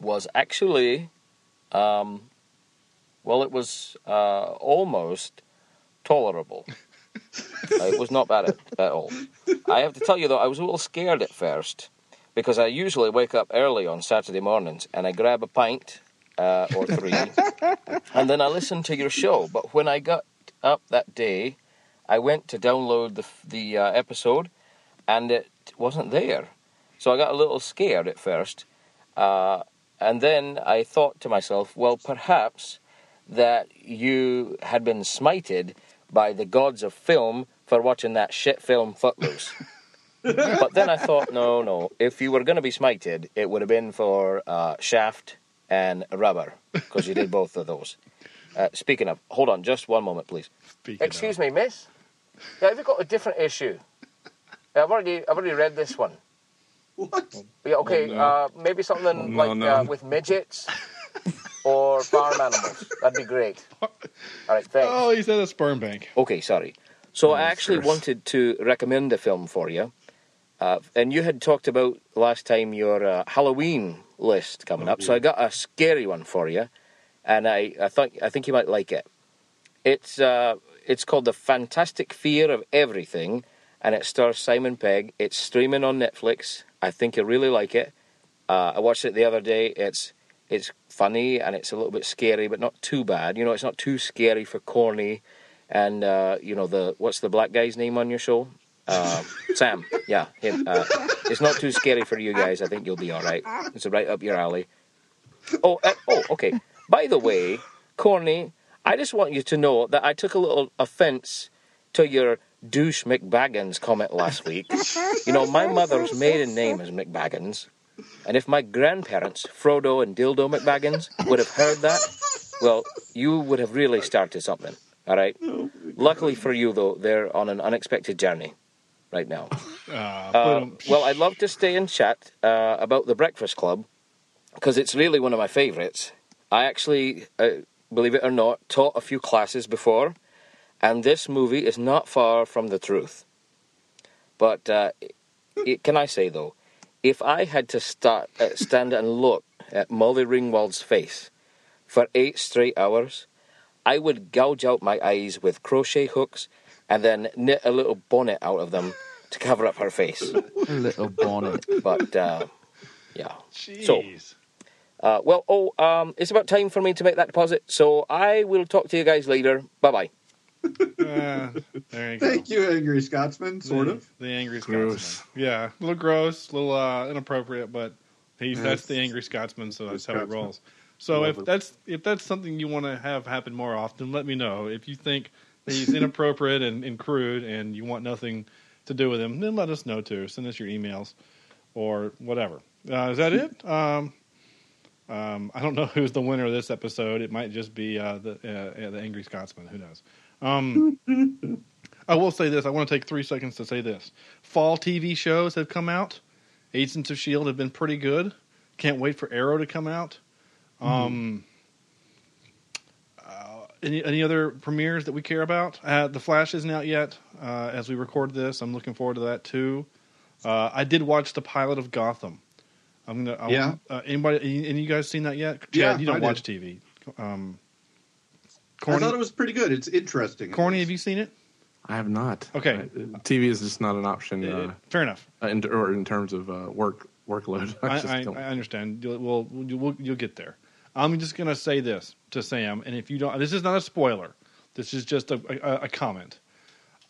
was actually, um, well, it was uh, almost tolerable. uh, it was not bad at, at all. I have to tell you, though, I was a little scared at first because I usually wake up early on Saturday mornings and I grab a pint uh, or three and then I listen to your show. But when I got up that day, I went to download the, the uh, episode and it wasn't there. So I got a little scared at first, uh, and then I thought to myself, well, perhaps that you had been smited by the gods of film for watching that shit film Footloose. But then I thought, no, no, if you were going to be smited, it would have been for uh, Shaft and Rubber, because you did both of those. Uh, speaking of, hold on just one moment, please. Speaking Excuse of. me, miss. Now, have you got a different issue? I've already, I've already read this one. What? Yeah, okay, oh, no. uh, maybe something oh, no, like no. Uh, with midgets or farm animals. That'd be great. All right, thanks. Oh, he said a sperm bank. Okay, sorry. So oh, I actually serious. wanted to recommend a film for you. Uh, and you had talked about last time your uh, Halloween list coming oh, up. Yeah. So I got a scary one for you. And I, I, thought, I think you might like it. It's, uh, it's called The Fantastic Fear of Everything. And it stars Simon Pegg. It's streaming on Netflix. I think you'll really like it. Uh, I watched it the other day. It's it's funny and it's a little bit scary, but not too bad. You know, it's not too scary for corny. And, uh, you know, the what's the black guy's name on your show? Uh, Sam. Yeah. Him, uh, it's not too scary for you guys. I think you'll be all right. It's right up your alley. Oh, uh, oh, okay. By the way, corny, I just want you to know that I took a little offense to your douche McBaggins comment last week. You know, my mother's maiden name is McBaggins, and if my grandparents, Frodo and Dildo McBaggins, would have heard that, well, you would have really started something, all right? Oh, luckily for you, though, they're on an unexpected journey right now. Uh, uh, well, I'd love to stay and chat uh, about The Breakfast Club, because it's really one of my favorites. I actually uh, believe it or not, taught a few classes before, and this movie is not far from the truth. But uh, it, can I say, though, if I had to start, uh, stand and look at Molly Ringwald's face for eight straight hours, I would gouge out my eyes with crochet hooks and then knit a little bonnet out of them to cover up her face. A little bonnet. But, uh, yeah. Jeez. So, uh, well, oh, um, it's about time for me to make that deposit, so I will talk to you guys later. Bye-bye. Uh, there you go. Thank you, Angry Scotsman, sort the, of. The Angry gross. Scotsman. Yeah, a little gross, a little uh, inappropriate, but he's, that's, that's the Angry Scotsman, so that's how Scotsman. It rolls. So Love if it. that's if that's something you want to have happen more often, let me know. If you think that he's inappropriate and, and crude and you want nothing to do with him, then let us know too. Send us your emails or whatever. Uh, is that it? Um, um, I don't know who's the winner of this episode. It might just be uh, the uh, the Angry Scotsman. Who knows? Um, I will say this. I want to take three seconds to say this. Fall T V shows have come out. Agents of S H I E L D have been pretty good. Can't wait for Arrow to come out. Um, uh, any, any other premieres that we care about? Uh, The Flash isn't out yet, uh, as we record this. I'm looking forward to that too. Uh, I did watch the pilot of Gotham. I'm gonna, I yeah. Uh, anybody, any you guys seen that yet? Chad, yeah, you don't I watch did. T V. Um, Corny, I thought it was pretty good. It's interesting. Corny, have you seen it? I have not. Okay. I, T V is just not an option. It, uh, fair enough. In, or in terms of, uh, work, workload. I, I, I, I understand. We'll, we'll, we'll, you'll get there. I'm just going to say this to Sam, and if you don't, this is not a spoiler. This is just a, a, a comment.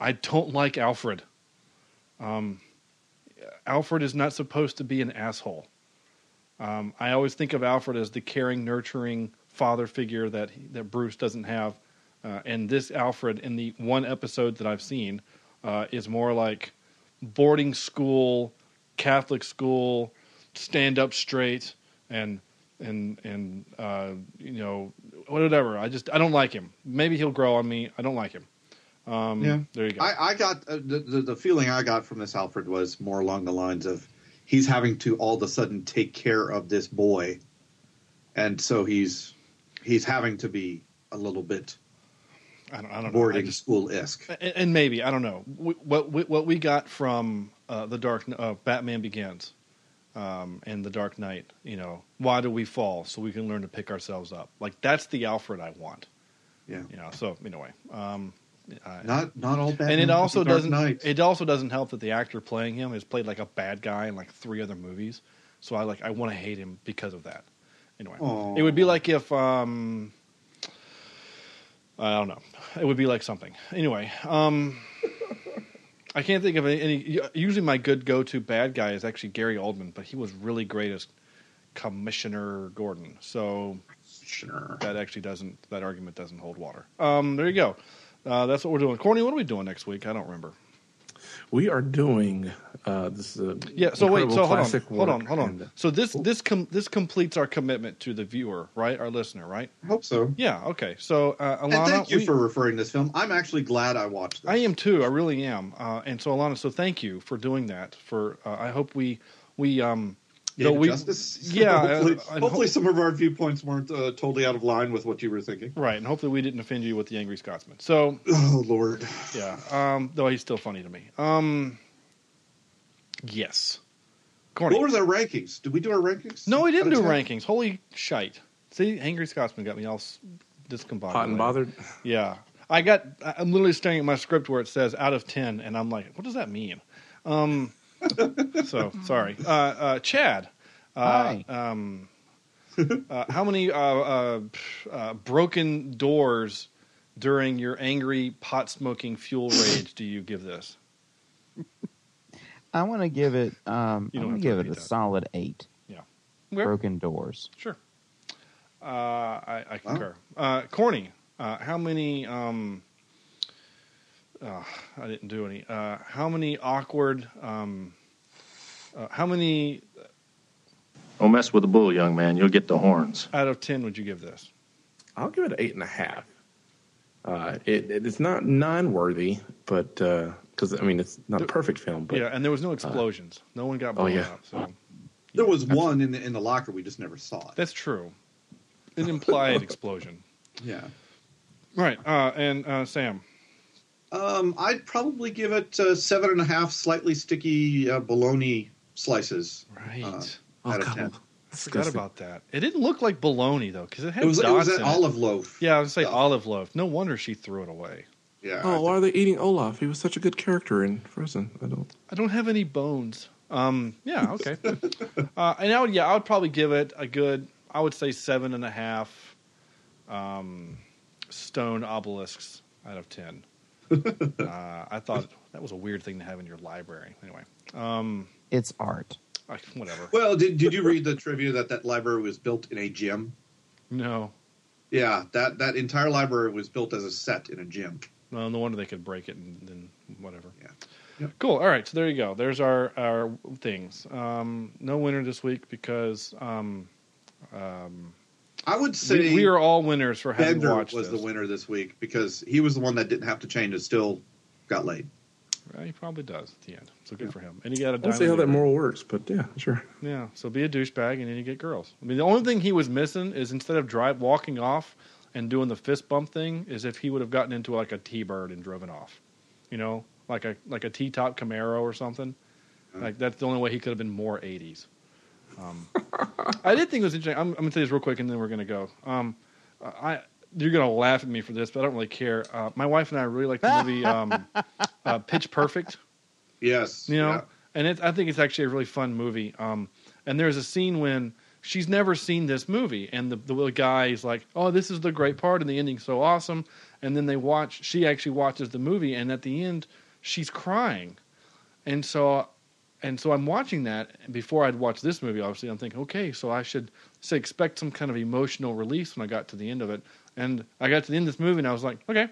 I don't like Alfred. Um, Alfred is not supposed to be an asshole. Um, I always think of Alfred as the caring, nurturing father figure that he, that Bruce doesn't have. Uh, and this Alfred, in the one episode that I've seen, uh, is more like boarding school, Catholic school, stand up straight, and and and uh, you know, whatever. I just I don't like him. Maybe he'll grow on me. I don't like him. Um, yeah, there you go. I, I got uh, the, the the feeling I got from this Alfred was more along the lines of he's having to all of a sudden take care of this boy, and so he's he's having to be a little bit I don't, I don't boarding school-esque. And, and maybe I don't know we, what we, what we got from uh, the Dark uh, Batman Begins. Um, and the Dark Knight, you know, why do we fall? So we can learn to pick ourselves up. Like, that's the Alfred I want. Yeah. You know, so anyway, um, I, not, not all bad. And it also doesn't, Knight. it also doesn't help that the actor playing him has played like a bad guy in like three other movies. So I like, I want to hate him because of that. Anyway, Aww. It would be like if, um, I don't know. It would be like something anyway. Um, I can't think of any, any. Usually, my good go-to bad guy is actually Gary Oldman, but he was really great as Commissioner Gordon. So sure. that actually doesn't. That argument doesn't hold water. Um, there you go. Uh, that's what we're doing. Corny, what are we doing next week? I don't remember. We are doing uh, this. Is a yeah. So wait. So hold on. Hold on. Hold on. So this this com- this completes our commitment to the viewer, right? Our listener, right? I hope so. Yeah. Okay. So uh, Alana, and thank you we, for referring this film. I'm actually glad I watched this. I am too. I really am. Uh, and so Alana, so thank you for doing that. For uh, I hope we we um. Yeah. We, justice. Yeah. Hopefully, uh, hopefully ho- some of our viewpoints weren't uh, totally out of line with what you were thinking. Right, and hopefully we didn't offend you with the Angry Scotsman. So, oh Lord. Yeah. Um, though he's still funny to me. Um, yes. Corny. What were their rankings? Did we do our rankings? No, we didn't do rankings. Holy shite! See, Angry Scotsman got me all discombobulated. Hot and bothered. Yeah, I got. I'm literally staring at my script where it says out of ten, and I'm like, what does that mean? Um. So sorry, uh, uh, Chad. Uh, Hi. Um, uh, how many uh, uh, uh, broken doors during your angry pot smoking fuel rage do you give this? I want to give it. Um, I'm going to give it a that. solid eight. Yeah. Okay. Broken doors. Sure. Uh, I, I concur. Wow. Uh, Corny. Uh, how many? Um, Oh, I didn't do any. Uh, how many awkward? Um, uh, how many? Don't mess with the bull, young man. You'll get the horns. Out of ten, would you give this? I'll give it an eight and a half. Uh, it, it it's not non-worthy, but because uh, I mean it's not there, a perfect film. But, yeah, and there was no explosions. Uh, no one got blown oh, yeah. up. So yeah. There was one in the in the locker. We just never saw it. That's true. An implied explosion. Yeah. Right. Uh, and uh, Sam? Um, I'd probably give it uh, seven and a half slightly sticky uh, bologna slices. Right. Uh, oh, out of ten. I forgot about that. It didn't look like bologna, though, because it had it was, dots it was an in olive it. Loaf. Yeah, I would say uh, olive loaf. No wonder she threw it away. Yeah. Oh, why are they eating Olaf? He was such a good character in Frozen. I don't. I don't have any bones. Um. Yeah. Okay. uh, and I would. Yeah, I would probably give it a good. I would say seven and a half. Um, stone obelisks out of ten. uh, I thought that was a weird thing to have in your library. Anyway. Um. It's art. I, whatever. Well, did did you read the trivia that that library was built in a gym? No. Yeah. That that entire library was built as a set in a gym. Well, no wonder they could break it and then whatever. Yeah. Yep. Cool. All right. So there you go. There's our, our things. Um, no winner this week because um, um, I would say we, we are all winners for having Bender watched was this. The winner this week because he was the one that didn't have to change. It still got laid. Well, he probably does at the end. So good yeah. for him. And he got a. I don't see how that moral works, but yeah, sure. Yeah. So be a douchebag and then you get girls. I mean, the only thing he was missing is instead of drive walking off. And doing the fist bump thing is if he would have gotten into like a T-Bird and driven off, you know, like a like a T-top Camaro or something. Like that's the only way he could have been more eighties. Um, I did think it was interesting. I'm, I'm gonna say this real quick, and then we're gonna go. Um, I you're gonna laugh at me for this, but I don't really care. Uh, my wife and I really like the movie um, uh, Pitch Perfect. Yes, you know, yeah. and it, I think it's actually a really fun movie. Um, and there's a scene when. She's never seen this movie, and the, the guy is like, oh, this is the great part, and the ending's so awesome. And then they watch, she actually watches the movie, and at the end, she's crying. And so and so I'm watching that. Before I'd watched this movie, obviously, I'm thinking, okay, so I should say, expect some kind of emotional release when I got to the end of it. And I got to the end of this movie, and I was like, okay,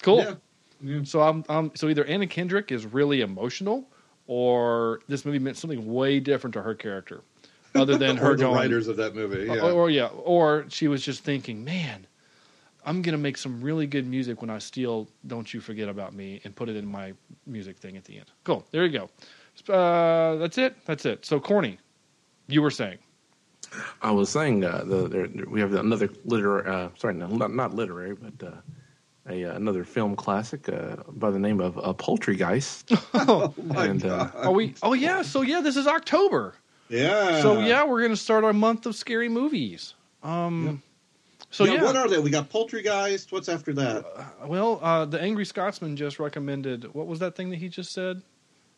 cool. Yeah. Yeah. So I'm, I'm so either Anna Kendrick is really emotional, or this movie meant something way different to her character. Other than her the going, writers of that movie, yeah. Or, or yeah, or she was just thinking, man, I'm gonna make some really good music when I steal "Don't You Forget About Me" and put it in my music thing at the end. Cool, there you go. Uh, that's it. That's it. So, Corny, you were saying? I was saying uh, the, there, we have another literary, uh, sorry, no, not, not literary, but uh, a uh, another film classic uh, by the name of uh, Poultrygeist. Oh my and, God! Uh, Are we? Oh yeah. So yeah, this is October. Yeah. So yeah, we're gonna start our month of scary movies. Um, yeah. So yeah, yeah, what are they? We got Poultrygeist. What's after that? Uh, well, uh, the Angry Scotsman just recommended. What was that thing that he just said?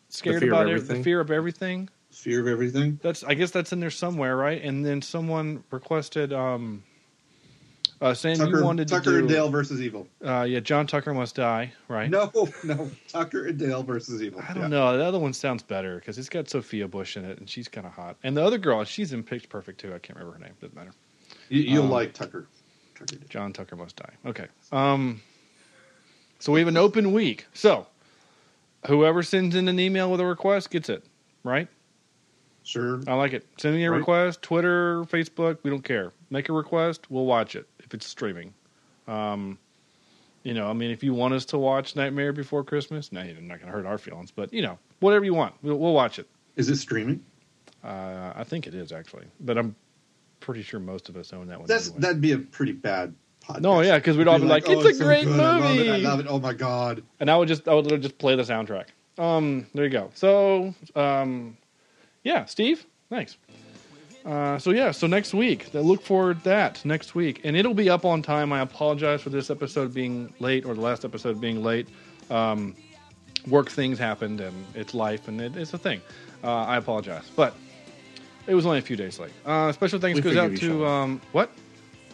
Scared about everything. The fear of everything. Fear of everything. That's. I guess that's in there somewhere, right? And then someone requested. Um, uh, saying Tucker, you wanted Tucker to do, and Dale versus Evil. Uh, yeah, John Tucker Must Die, right? No, no, Tucker and Dale versus Evil. I don't yeah. know. The other one sounds better because it's got Sophia Bush in it, and she's kind of hot. And the other girl, she's in Pitch Perfect too. I can't remember her name. Doesn't matter. You, you'll um, like Tucker. Tucker. John Tucker Must Die. Okay. Um, so we have an open week. So whoever sends in an email with a request gets it, right? Sure. I like it. Send me a right. request. Twitter, Facebook, we don't care. Make a request. We'll watch it. If it's streaming, um, you know, I mean, if you want us to watch Nightmare Before Christmas, no, you're not going to hurt our feelings, but you know, whatever you want, we'll, we'll watch it. Is it streaming? Uh, I think it is actually, but I'm pretty sure most of us own that one. That's, anyway. That'd be a pretty bad podcast. No, yeah, because we'd all be, be like, like oh, it's, it's a so great good. movie. I love, it. I love it. Oh my God. And I would just, I would literally just play the soundtrack. Um, there you go. So, um, yeah, Steve, thanks. Uh, so yeah, so next week, look forward to that next week, and it'll be up on time. I apologize for this episode being late or the last episode being late. Um, work things happened, and it's life, and it, it's a thing. Uh, I apologize, but it was only a few days late. Uh, special thanks goes out to um, what?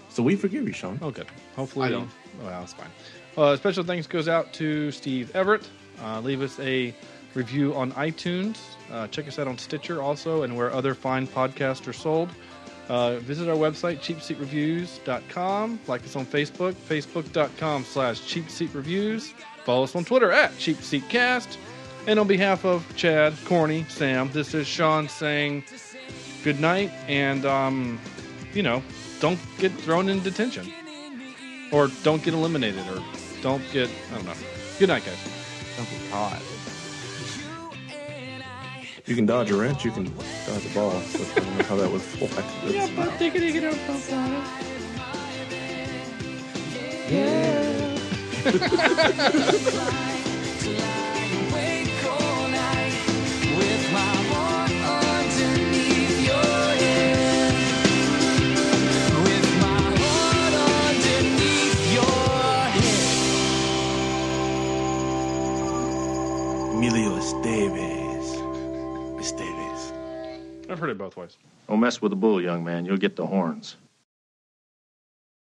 So we forgive you, Sean. Oh, good. Hopefully, I don't. Well, it's fine. Uh, special thanks goes out to Steve Everett. Uh, leave us a review on iTunes. Uh, check us out on Stitcher also and where other fine podcasts are sold. Uh, visit our website, cheap seat reviews dot com. Like us on Facebook, facebook dot com slash cheap seat reviews. Follow us on Twitter at cheap seat cast. And on behalf of Chad, Corny, Sam, this is Sean saying good night and, um, you know, don't get thrown in detention or don't get eliminated or don't get, I don't know. Good night, guys. Don't be caught. You can dodge a wrench, you can dodge a ball. So I don't know how that was full. Yeah, but take it, take it out. Yeah. Emilio Estevez. Estevez. I've heard it both ways. Don't mess with the bull, young man. You'll get the horns.